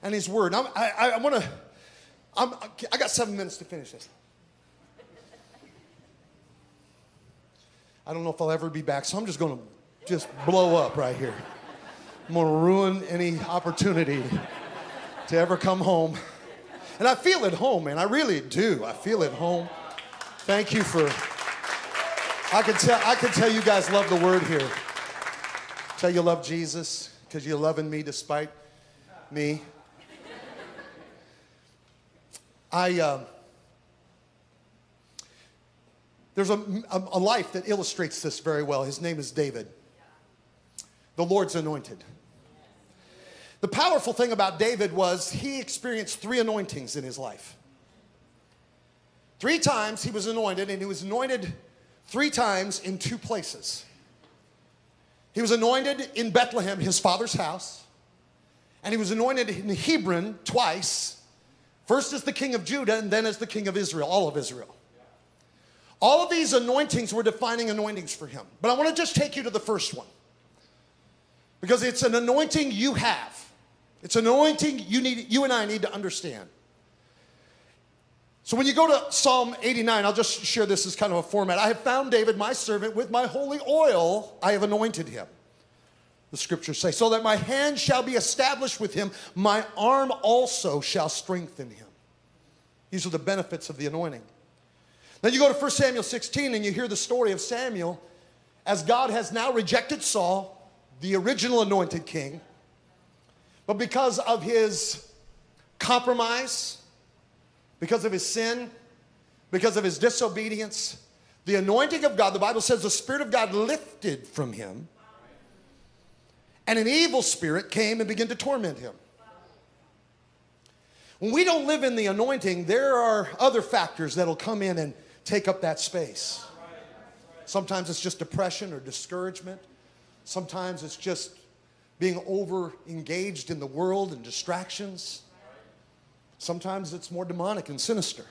and his word. I'm, I, I want to, I got seven minutes to finish this. I don't know if I'll ever be back, so I'm just going to just blow up right here. I'm going to ruin any opportunity to ever come home. And I feel at home, man. I really do. I feel at home. Thank you for, I can tell, I can tell you guys love the word here. Tell you love Jesus, because you're loving me despite me. I, um, there's a, a, a life that illustrates this very well. His name is David, the Lord's anointed. The powerful thing about David was he experienced three anointings in his life. Three times he was anointed, and he was anointed three times in two places. He was anointed in Bethlehem, his father's house. And he was anointed in Hebron twice. First as the king of Judah and then as the king of Israel, all of Israel. All of these anointings were defining anointings for him. But I want to just take you to the first one. Because it's an anointing you have. It's an anointing you need, you and I need to understand. So when you go to Psalm eighty-nine, I'll just share this as kind of a format. I have found David, my servant, with my holy oil, I have anointed him. The scriptures say, so that my hand shall be established with him, my arm also shall strengthen him. These are the benefits of the anointing. Then you go to First Samuel sixteen and you hear the story of Samuel as God has now rejected Saul, the original anointed king, but because of his compromise, because of his sin, because of his disobedience, the anointing of God, the Bible says the Spirit of God lifted from him, and an evil spirit came and began to torment him. When we don't live in the anointing, there are other factors that'll come in and take up that space. Sometimes it's just depression or discouragement. Sometimes it's just being over-engaged in the world and distractions. Sometimes it's more demonic and sinister.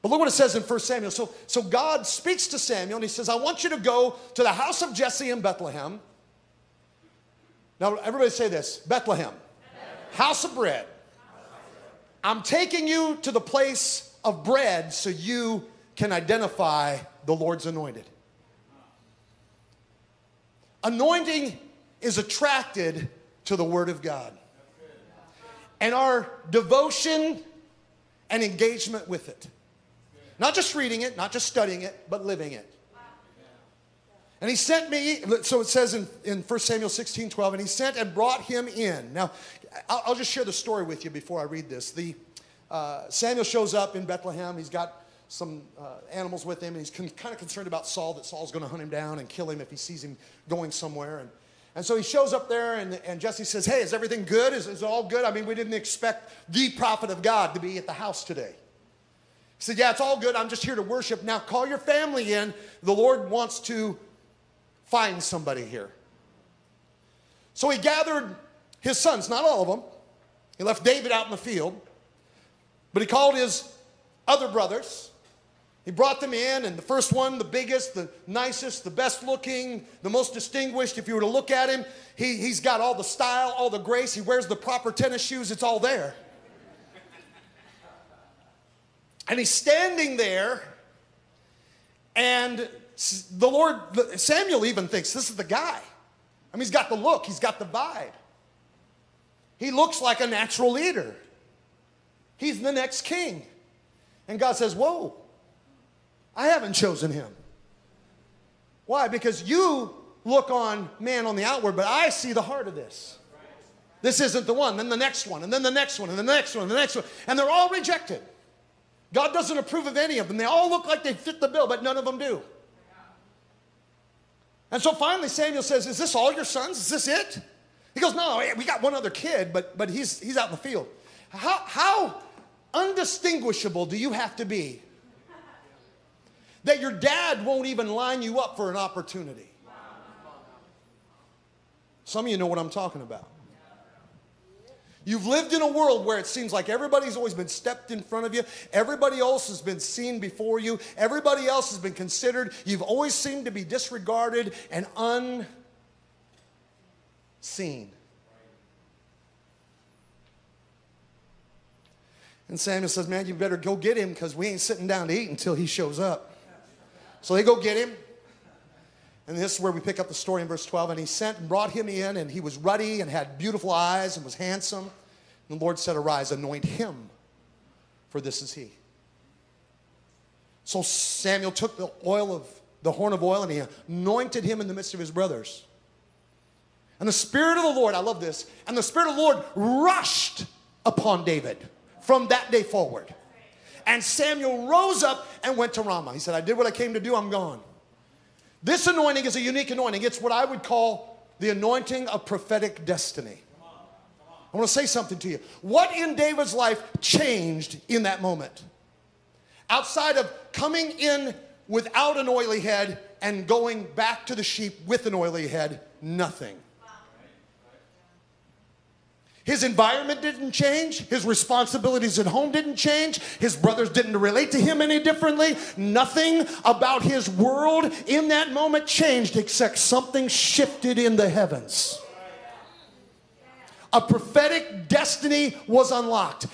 But look what it says in First Samuel. So, so God speaks to Samuel and he says, I want you to go to the house of Jesse in Bethlehem. Now everybody say this, Bethlehem, Bethlehem. House of bread. House of bread. I'm taking you to the place of bread so you can identify the Lord's anointed. Anointing is attracted to the Word of God and our devotion and engagement with it. Not just reading it, not just studying it, but living it. And he sent me, so it says in, in First Samuel sixteen, twelve, and he sent and brought him in. Now, I'll, I'll just share the story with you before I read this. The, uh, Samuel shows up in Bethlehem. He's got some uh, animals with him, and he's con kind of concerned about Saul, that Saul's going to hunt him down and kill him if he sees him going somewhere. And, and so he shows up there, and, and Jesse says, hey, is everything good? Is, is it all good? I mean, we didn't expect the prophet of God to be at the house today. He said, yeah, it's all good. I'm just here to worship. Now call your family in. The Lord wants to find somebody here. So he gathered his sons, not all of them. He left David out in the field, but he called his other brothers. He brought them in, and the first one, the biggest, the nicest, the best looking, the most distinguished. If you were to look at him, he, he's got all the style, all the grace. He wears the proper tennis shoes. It's all there. And he's standing there, and the Lord, Samuel even thinks, this is the guy. I mean, he's got the look. He's got the vibe. He looks like a natural leader. He's the next king. And God says, whoa. I haven't chosen him. Why? Because you look on man on the outward, but I see the heart of this. This isn't the one. Then the next one, and then the next one, and the next one, and the next one. And they're all rejected. God doesn't approve of any of them. They all look like they fit the bill, but none of them do. And so finally Samuel says, is this all your sons? Is this it? He goes, no, we got one other kid, but, but he's, he's out in the field. How, how undistinguishable do you have to be that your dad won't even line you up for an opportunity? Some of you know what I'm talking about. You've lived in a world where it seems like everybody's always been stepped in front of you. Everybody else has been seen before you. Everybody else has been considered. You've always seemed to be disregarded and unseen. And Samuel says, man, you better go get him because we ain't sitting down to eat until he shows up. So they go get him, and this is where we pick up the story in verse twelve. And he sent and brought him in, and he was ruddy and had beautiful eyes and was handsome. And the Lord said, arise, anoint him, for this is he. So Samuel took the oil of the horn of oil, and he anointed him in the midst of his brothers. And the Spirit of the Lord, I love this, and the Spirit of the Lord rushed upon David from that day forward. And Samuel rose up and went to Ramah. He said, I did what I came to do. I'm gone. This anointing is a unique anointing. It's what I would call the anointing of prophetic destiny. I want to say something to you. What in David's life changed in that moment? Outside of coming in without an oily head and going back to the sheep with an oily head, nothing. His environment didn't change. His responsibilities at home didn't change. His brothers didn't relate to him any differently. Nothing about his world in that moment changed, except something shifted in the heavens. A prophetic destiny was unlocked.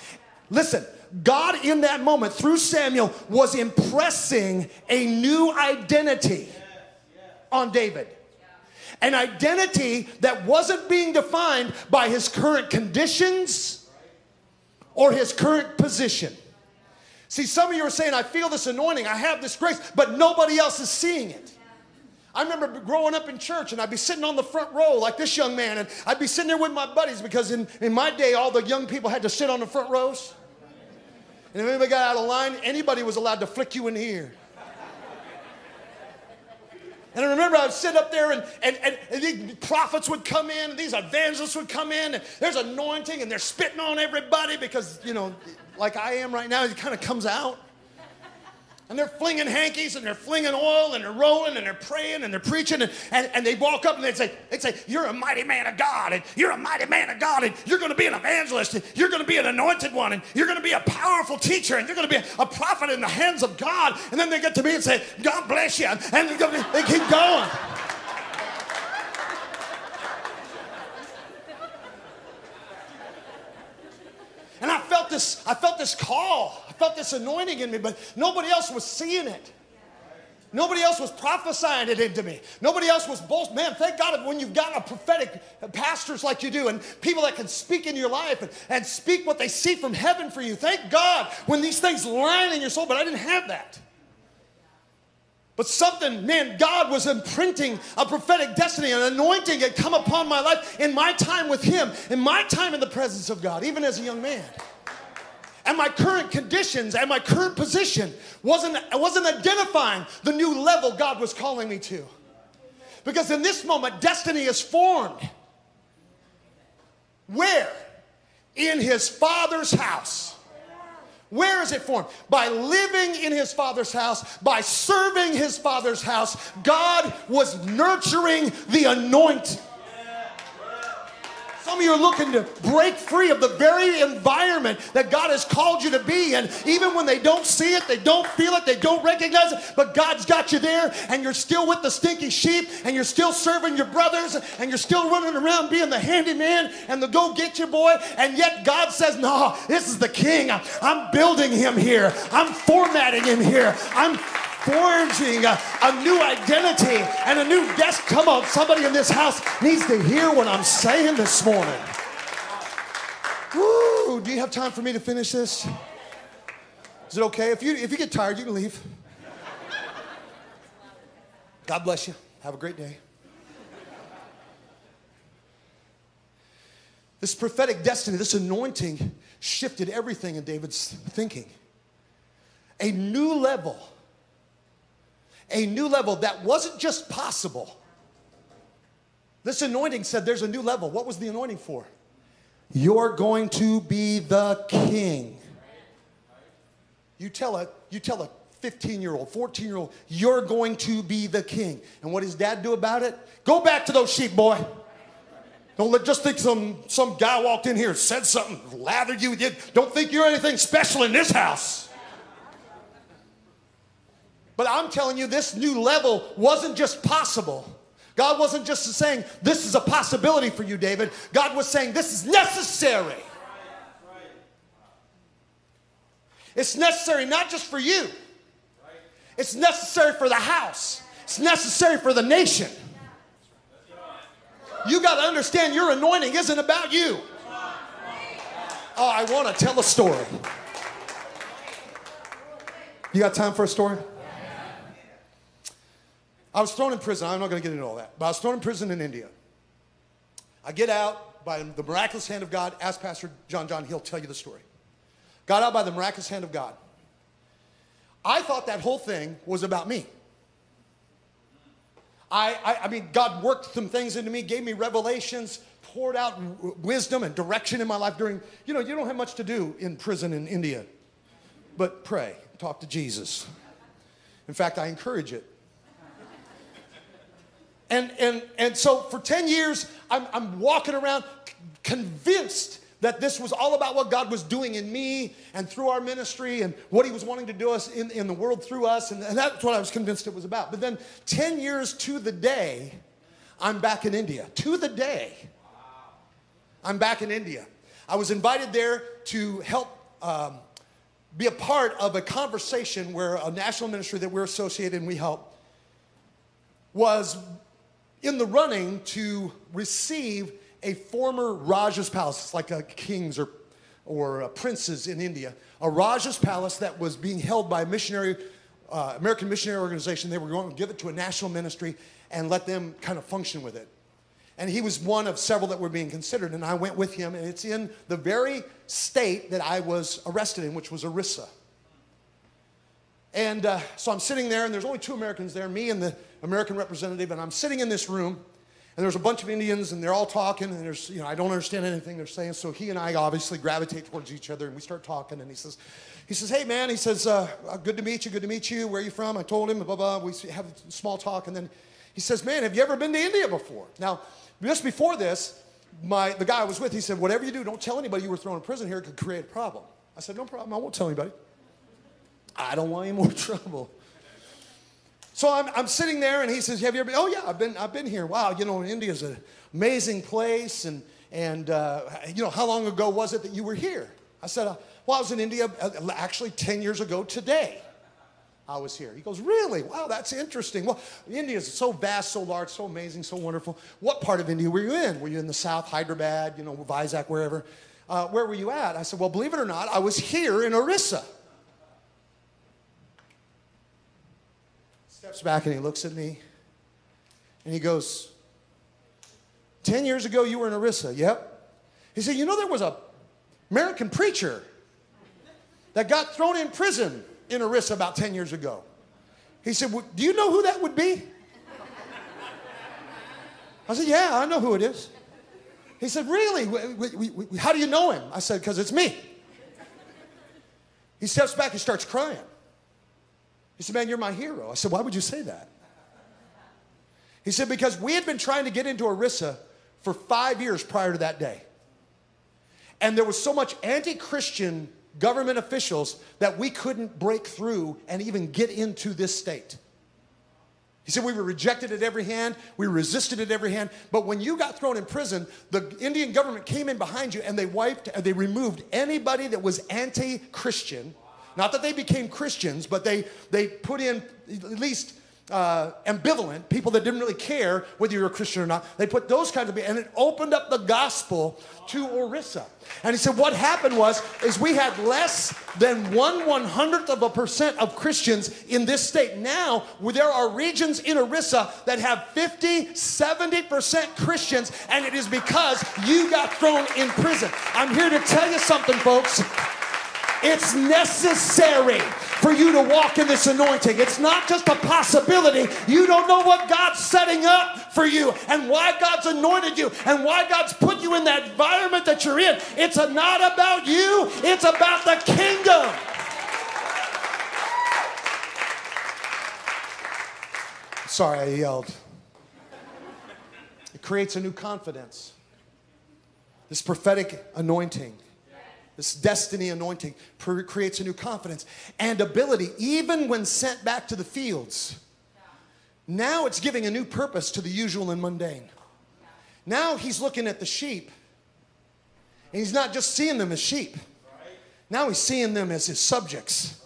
Listen, God in that moment through Samuel was impressing a new identity on David. An identity that wasn't being defined by his current conditions or his current position. See, some of you are saying, I feel this anointing, I have this grace, but nobody else is seeing it. I remember growing up in church, and I'd be sitting on the front row like this young man, and I'd be sitting there with my buddies, because in, in my day, all the young people had to sit on the front rows. And if anybody got out of line, anybody was allowed to flick you in the ear. And I remember I would sit up there, and, and, and, and these prophets would come in, and these evangelists would come in, and there's anointing, and they're spitting on everybody because, you know, like I am right now, it kind of comes out. And they're flinging hankies, and they're flinging oil, and they're rolling, and they're praying, and they're preaching, and, and, and they walk up, and they'd say, they'd say, you're a mighty man of God, and you're a mighty man of God, and you're going to be an evangelist, and you're going to be an anointed one, and you're going to be a powerful teacher, and you're going to be a prophet in the hands of God. And then they get to me and say, God bless you, and they keep going. And I felt this, I felt this call. I felt this anointing in me, but nobody else was seeing it. Nobody else was prophesying it into me. Nobody else was boasting. Man, thank God when you've got a prophetic pastors like you do, and people that can speak into your life and, and speak what they see from heaven for you. Thank God when these things line in your soul, but I didn't have that. But something, man, God was imprinting a prophetic destiny, an anointing had come upon my life in my time with him, in my time in the presence of God, even as a young man. And my current conditions and my current position wasn't, wasn't identifying the new level God was calling me to. Because in this moment, destiny is formed. Where? In his Father's house. Where is it formed? By living in his Father's house, by serving his Father's house, God was nurturing the anointing. Some of you are looking to break free of the very environment that God has called you to be in. Even when they don't see it, they don't feel it, they don't recognize it, but God's got you there, and you're still with the stinky sheep, and you're still serving your brothers, and you're still running around being the handyman and the go-get-you boy, and yet God says, no, this is the king. I'm building him here. I'm formatting him here. I'm forging a, a new identity and a new desk. Come on, somebody in this house needs to hear what I'm saying this morning. Woo, do you have time for me to finish this? Is it okay? If you, if you get tired, you can leave. God bless you. Have a great day. This prophetic destiny, this anointing shifted everything in David's thinking. A new level. A new level that wasn't just possible. This anointing said there's a new level. What was the anointing for? You're going to be the king. You tell a, you tell a fifteen-year-old, fourteen-year-old, you're going to be the king. And what does dad do about it? Go back to those sheep, boy. Don't let, just think some, some guy walked in here, said something, lathered you. Did, don't think you're anything special in this house. But I'm telling you, this new level wasn't just possible. God wasn't just saying, this is a possibility for you, David. God was saying, this is necessary. It's necessary not just for you. It's necessary for the house. It's necessary for the nation. You got to understand your anointing isn't about you. Oh, I want to tell a story. You got time for a story? I was thrown in prison. I'm not going to get into all that. But I was thrown in prison in India. I get out by the miraculous hand of God. Ask Pastor John John. He'll tell you the story. Got out by the miraculous hand of God. I thought that whole thing was about me. I, I, I mean, God worked some things into me, gave me revelations, poured out wisdom and direction in my life during, you know, you don't have much to do in prison in India. But pray. Talk to Jesus. In fact, I encourage it. And and and so for ten years, I'm, I'm walking around convinced that this was all about what God was doing in me and through our ministry and what he was wanting to do us in, in the world through us. And, and that's what I was convinced it was about. But then ten years to the day, I'm back in India. To the day, I'm back in India. I was invited there to help um, be a part of a conversation where a national ministry that we're associated and we help was in the running to receive a former Raja's palace. It's like a king's or, or a prince's in India. A Raja's palace that was being held by a missionary, uh, American missionary organization. They were going to give it to a national ministry and let them kind of function with it. And he was one of several that were being considered. And I went with him. And it's in the very state that I was arrested in, which was Orissa. And uh, so I'm sitting there, and there's only two Americans there, me and the American representative. And I'm sitting in this room, and there's a bunch of Indians, and they're all talking. And there's, you know, I don't understand anything they're saying. So he and I obviously gravitate towards each other, and we start talking. And he says, he says, hey, man. He says, uh, good to meet you. Good to meet you. Where are you from? I told him, blah, blah. We have a small talk. And then he says, man, have you ever been to India before? Now, just before this, my, the guy I was with, he said, whatever you do, don't tell anybody you were thrown in prison here. It could create a problem. I said, no problem. I won't tell anybody. I don't want any more trouble. So I'm, I'm sitting there, and he says, have you ever been? Oh, yeah, I've been, I've been here. Wow, you know, India's an amazing place. And, and uh, you know, how long ago was it that you were here? I said, uh, well, I was in India uh, actually ten years ago today. I was here. He goes, really? Wow, that's interesting. Well, India is so vast, so large, so amazing, so wonderful. What part of India were you in? Were you in the south, Hyderabad, you know, Vizag, wherever? Uh, where were you at? I said, well, believe it or not, I was here in Orissa. Steps back and he looks at me and he goes, ten years ago you were in Orissa. Yep. He said, you know, there was a American preacher that got thrown in prison in Orissa about ten years ago. He said, well, do you know who that would be? I said, yeah, I know who it is. He said, really? We, we, we, how do you know him? I said, because it's me. He steps back, he starts crying. He said, man, you're my hero. I said, why would you say that? He said, because we had been trying to get into Orissa for five years prior to that day. And there was so much anti-Christian government officials that we couldn't break through and even get into this state. He said, we were rejected at every hand. We resisted at every hand. But when you got thrown in prison, the Indian government came in behind you and they wiped, they removed anybody that was anti-Christian. Not that they became Christians, but they, they put in at least uh, ambivalent, people that didn't really care whether you were a Christian or not. They put those kinds of people, and it opened up the gospel to Orissa. And he said what happened was, is we had less than one one-hundredth of a percent of Christians in this state. Now, there are regions in Orissa that have fifty, seventy percent Christians, and it is because you got thrown in prison. I'm here to tell you something, folks. It's necessary for you to walk in this anointing. It's not just a possibility. You don't know what God's setting up for you and why God's anointed you and why God's put you in that environment that you're in. It's not about you. It's about the kingdom. Sorry, I yelled. It creates a new confidence. This prophetic anointing. This destiny anointing creates a new confidence and ability, even when sent back to the fields. Now it's giving a new purpose to the usual and mundane. Now he's looking at the sheep, and he's not just seeing them as sheep. Now he's seeing them as his subjects.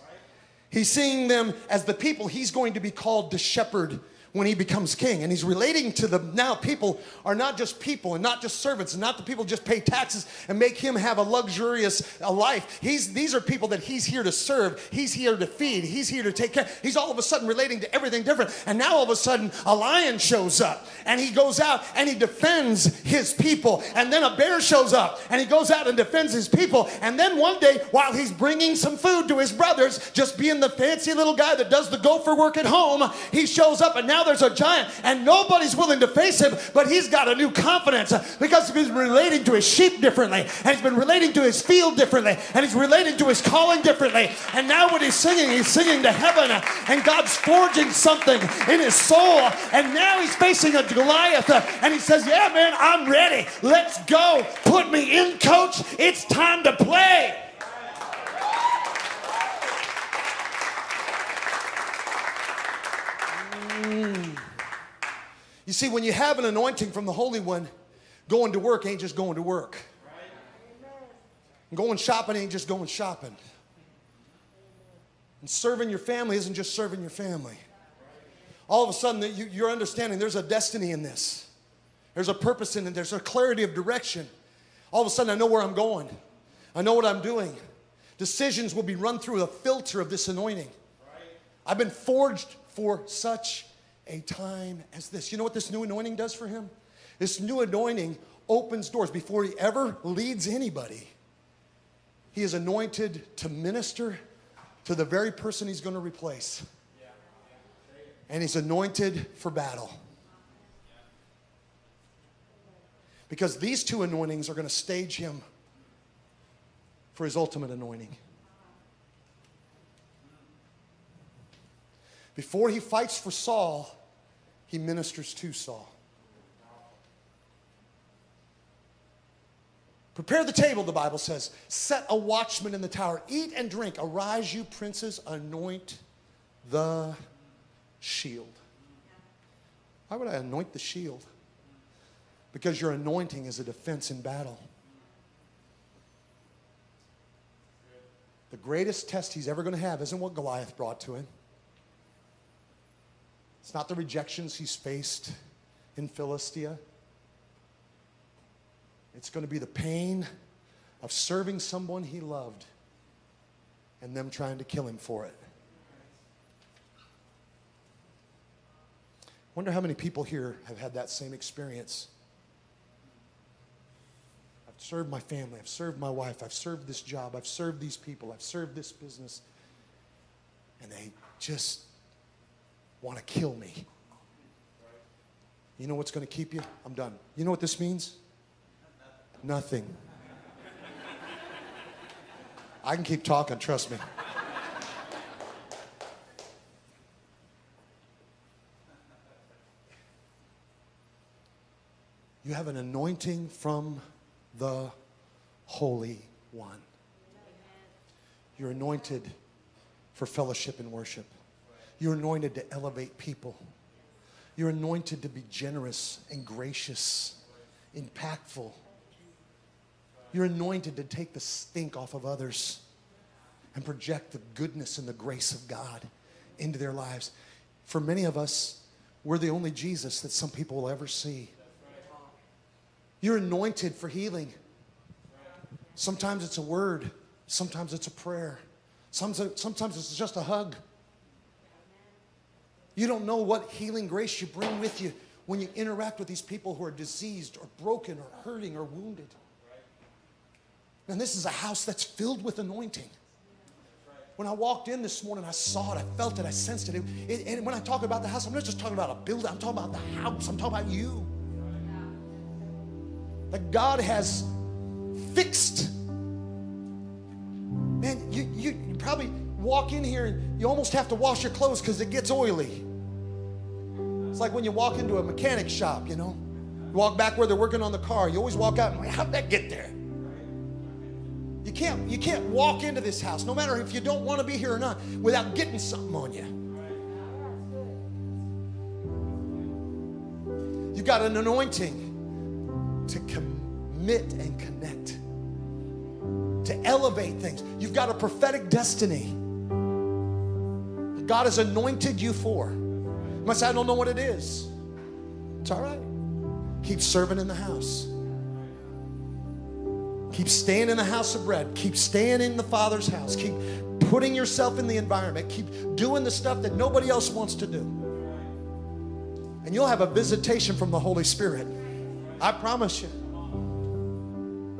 He's seeing them as the people he's going to be called to shepherd when he becomes king. And he's relating to the now people are not just people and not just servants and not the people just pay taxes and make him have a luxurious a life. He's, these are people that he's here to serve. He's here to feed. He's here to take care. He's all of a sudden relating to everything different. And now all of a sudden a lion shows up and he goes out and he defends his people. And then a bear shows up and he goes out and defends his people. And then one day while he's bringing some food to his brothers, just being the fancy little guy that does the gopher work at home, he shows up and now now there's a giant and nobody's willing to face him, but he's got a new confidence because he's been relating to his sheep differently, and he's been relating to his field differently, and he's relating to his calling differently. And now when he's singing, he's singing to heaven, and God's forging something in his soul, and now he's facing a Goliath, and he says, yeah, man, I'm ready. Let's go. Put me in, coach. It's time to play. Mm. You see, when you have an anointing from the Holy One, going to work ain't just going to work. And going shopping ain't just going shopping. And serving your family isn't just serving your family. All of a sudden, you're understanding there's a destiny in this. There's a purpose in it. There's a clarity of direction. All of a sudden, I know where I'm going. I know what I'm doing. Decisions will be run through the filter of this anointing. I've been forged for such a time as this. You know what this new anointing does for him? This new anointing opens doors. Before he ever leads anybody, he is anointed to minister to the very person he's going to replace. And he's anointed for battle. Because these two anointings are going to stage him for his ultimate anointing. Before he fights for Saul, he ministers to Saul. Prepare the table, the Bible says. Set a watchman in the tower. Eat and drink. Arise, you princes. Anoint the shield. Why would I anoint the shield? Because your anointing is a defense in battle. The greatest test he's ever going to have isn't what Goliath brought to him. It's not the rejections he's faced in Philistia. It's going to be the pain of serving someone he loved and them trying to kill him for it. I wonder how many people here have had that same experience. I've served my family, I've served my wife, I've served this job, I've served these people, I've served this business, and they just want to kill me. You know what's going to keep you? I'm done. You know what this means? Nothing. I can keep talking, trust me. You have an anointing from the Holy One. You're anointed for fellowship and worship. You're anointed to elevate people. You're anointed to be generous and gracious, impactful. You're anointed to take the stink off of others and project the goodness and the grace of God into their lives. For many of us, we're the only Jesus that some people will ever see. You're anointed for healing. Sometimes it's a word. Sometimes it's a prayer. Sometimes, sometimes it's just a hug. You don't know what healing grace you bring with you when you interact with these people who are diseased or broken or hurting or wounded. And this is a house that's filled with anointing. When I walked in this morning, I saw it, I felt it, I sensed it. It, it and when I talk about the house, I'm not just talking about a building. I'm talking about the house. I'm talking about you. That God has fixed. Man, you, you, you probably walk in here and you almost have to wash your clothes because it gets oily. It's like when you walk into a mechanic shop, you know. You walk back where they're working on the car. You always walk out and, how'd that get there? You can't, you can't walk into this house, no matter if you don't want to be here or not, without getting something on you. You've got an anointing to commit and connect, to elevate things. You've got a prophetic destiny God has anointed you for. You might say, I don't know what it is. It's all right. Keep serving in the house. Keep staying in the house of bread. Keep staying in the Father's house. Keep putting yourself in the environment. Keep doing the stuff that nobody else wants to do. And you'll have a visitation from the Holy Spirit. I promise you,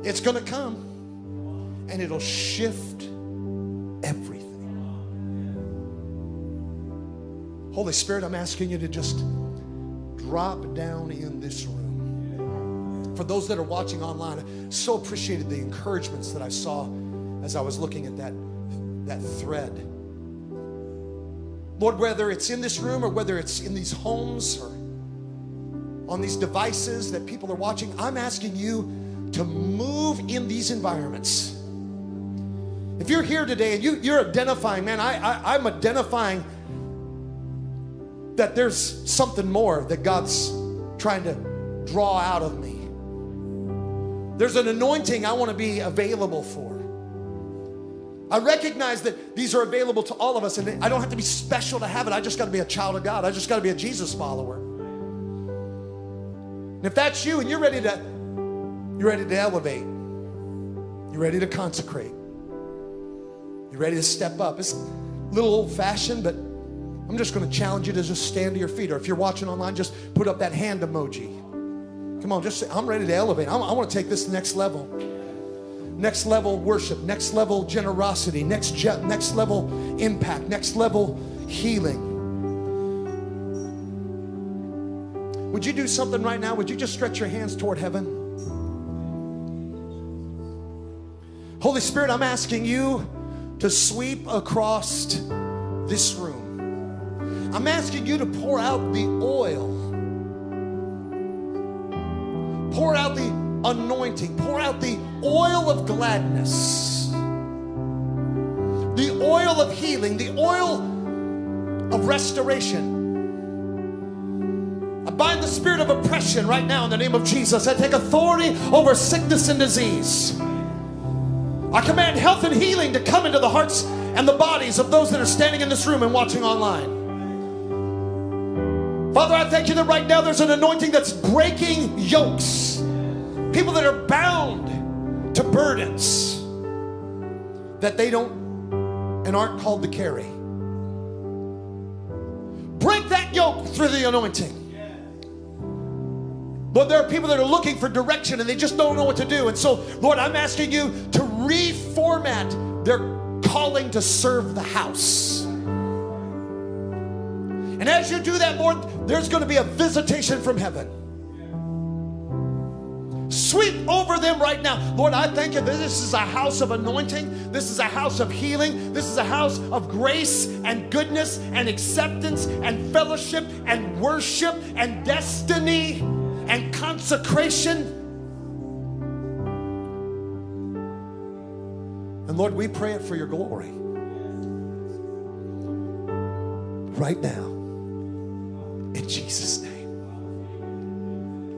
it's going to come, and it'll shift everything. Holy Spirit, I'm asking you to just drop down in this room. For those that are watching online, I so appreciated the encouragements that I saw as I was looking at that, that thread. Lord, whether it's in this room or whether it's in these homes or on these devices that people are watching, I'm asking you to move in these environments. If you're here today and you, you're identifying, man, I, I, I'm identifying that there's something more that God's trying to draw out of me. There's an anointing I want to be available for. I recognize that these are available to all of us, and I don't have to be special to have it. I just got to be a child of God. I just got to be a Jesus follower. And if that's you and you're ready to, you're ready to elevate, you're ready to consecrate, you're ready to step up. It's a little old-fashioned, but I'm just going to challenge you to just stand to your feet. Or if you're watching online, just put up that hand emoji. Come on, just say, I'm ready to elevate. I'm, I want to take this to the next level. Next level worship, next level generosity, next, je- next level impact, next level healing. Would you do something right now? Would you just stretch your hands toward heaven? Holy Spirit, I'm asking you to sweep across this room. I'm asking you to pour out the oil. Pour out the anointing. Pour out the oil of gladness. The oil of healing. The oil of restoration. I bind the spirit of oppression right now in the name of Jesus. I take authority over sickness and disease. I command health and healing to come into the hearts and the bodies of those that are standing in this room and watching online. Father, I thank you that right now there's an anointing that's breaking yokes. People that are bound to burdens that they don't and aren't called to carry. Break that yoke through the anointing. Lord, there are people that are looking for direction and they just don't know what to do. And so, Lord, I'm asking you to reformat their calling to serve the house. And as you do that, Lord, there's going to be a visitation from heaven. Sweep over them right now. Lord, I thank you that this is a house of anointing. This is a house of healing. This is a house of grace and goodness and acceptance and fellowship and worship and destiny and consecration. And Lord, we pray it for your glory. Right now. In Jesus' name.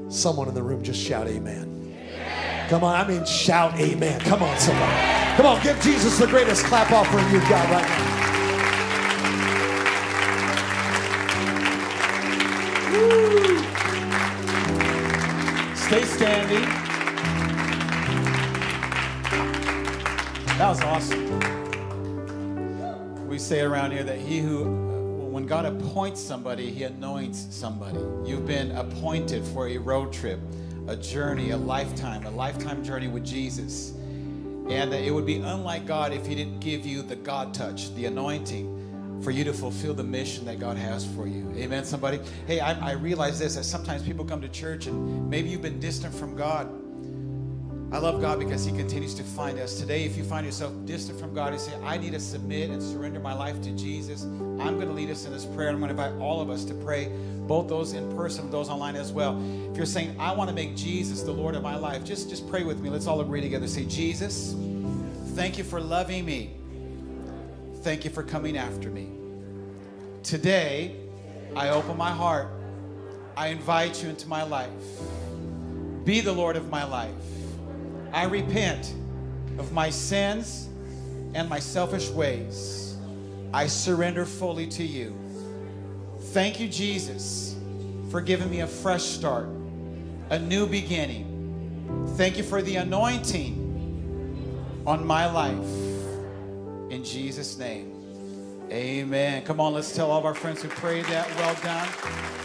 Someone in the room just shout amen. Amen. Come on, I mean shout amen. Come on, somebody. Come on, give Jesus the greatest clap offering you've got right now. Woo. Stay standing. That was awesome. We say around here that he who When God appoints somebody, he anoints somebody. You've been appointed for a road trip, a journey, a lifetime, a lifetime journey with Jesus. And it would be unlike God if he didn't give you the God touch, the anointing, for you to fulfill the mission that God has for you. Amen, somebody? Hey, I, I realize this, that sometimes people come to church and maybe you've been distant from God. I love God because he continues to find us. Today, if you find yourself distant from God, you say, I need to submit and surrender my life to Jesus. I'm going to lead us in this prayer. I'm going to invite all of us to pray, both those in person, those online as well. If you're saying, I want to make Jesus the Lord of my life, just, just pray with me. Let's all agree together. Say, Jesus, thank you for loving me. Thank you for coming after me. Today, I open my heart. I invite you into my life. Be the Lord of my life. I repent of my sins and my selfish ways. I surrender fully to you. Thank you, Jesus, for giving me a fresh start, a new beginning. Thank you for the anointing on my life. In Jesus' name, amen. Come on, let's tell all of our friends who prayed that. Well done.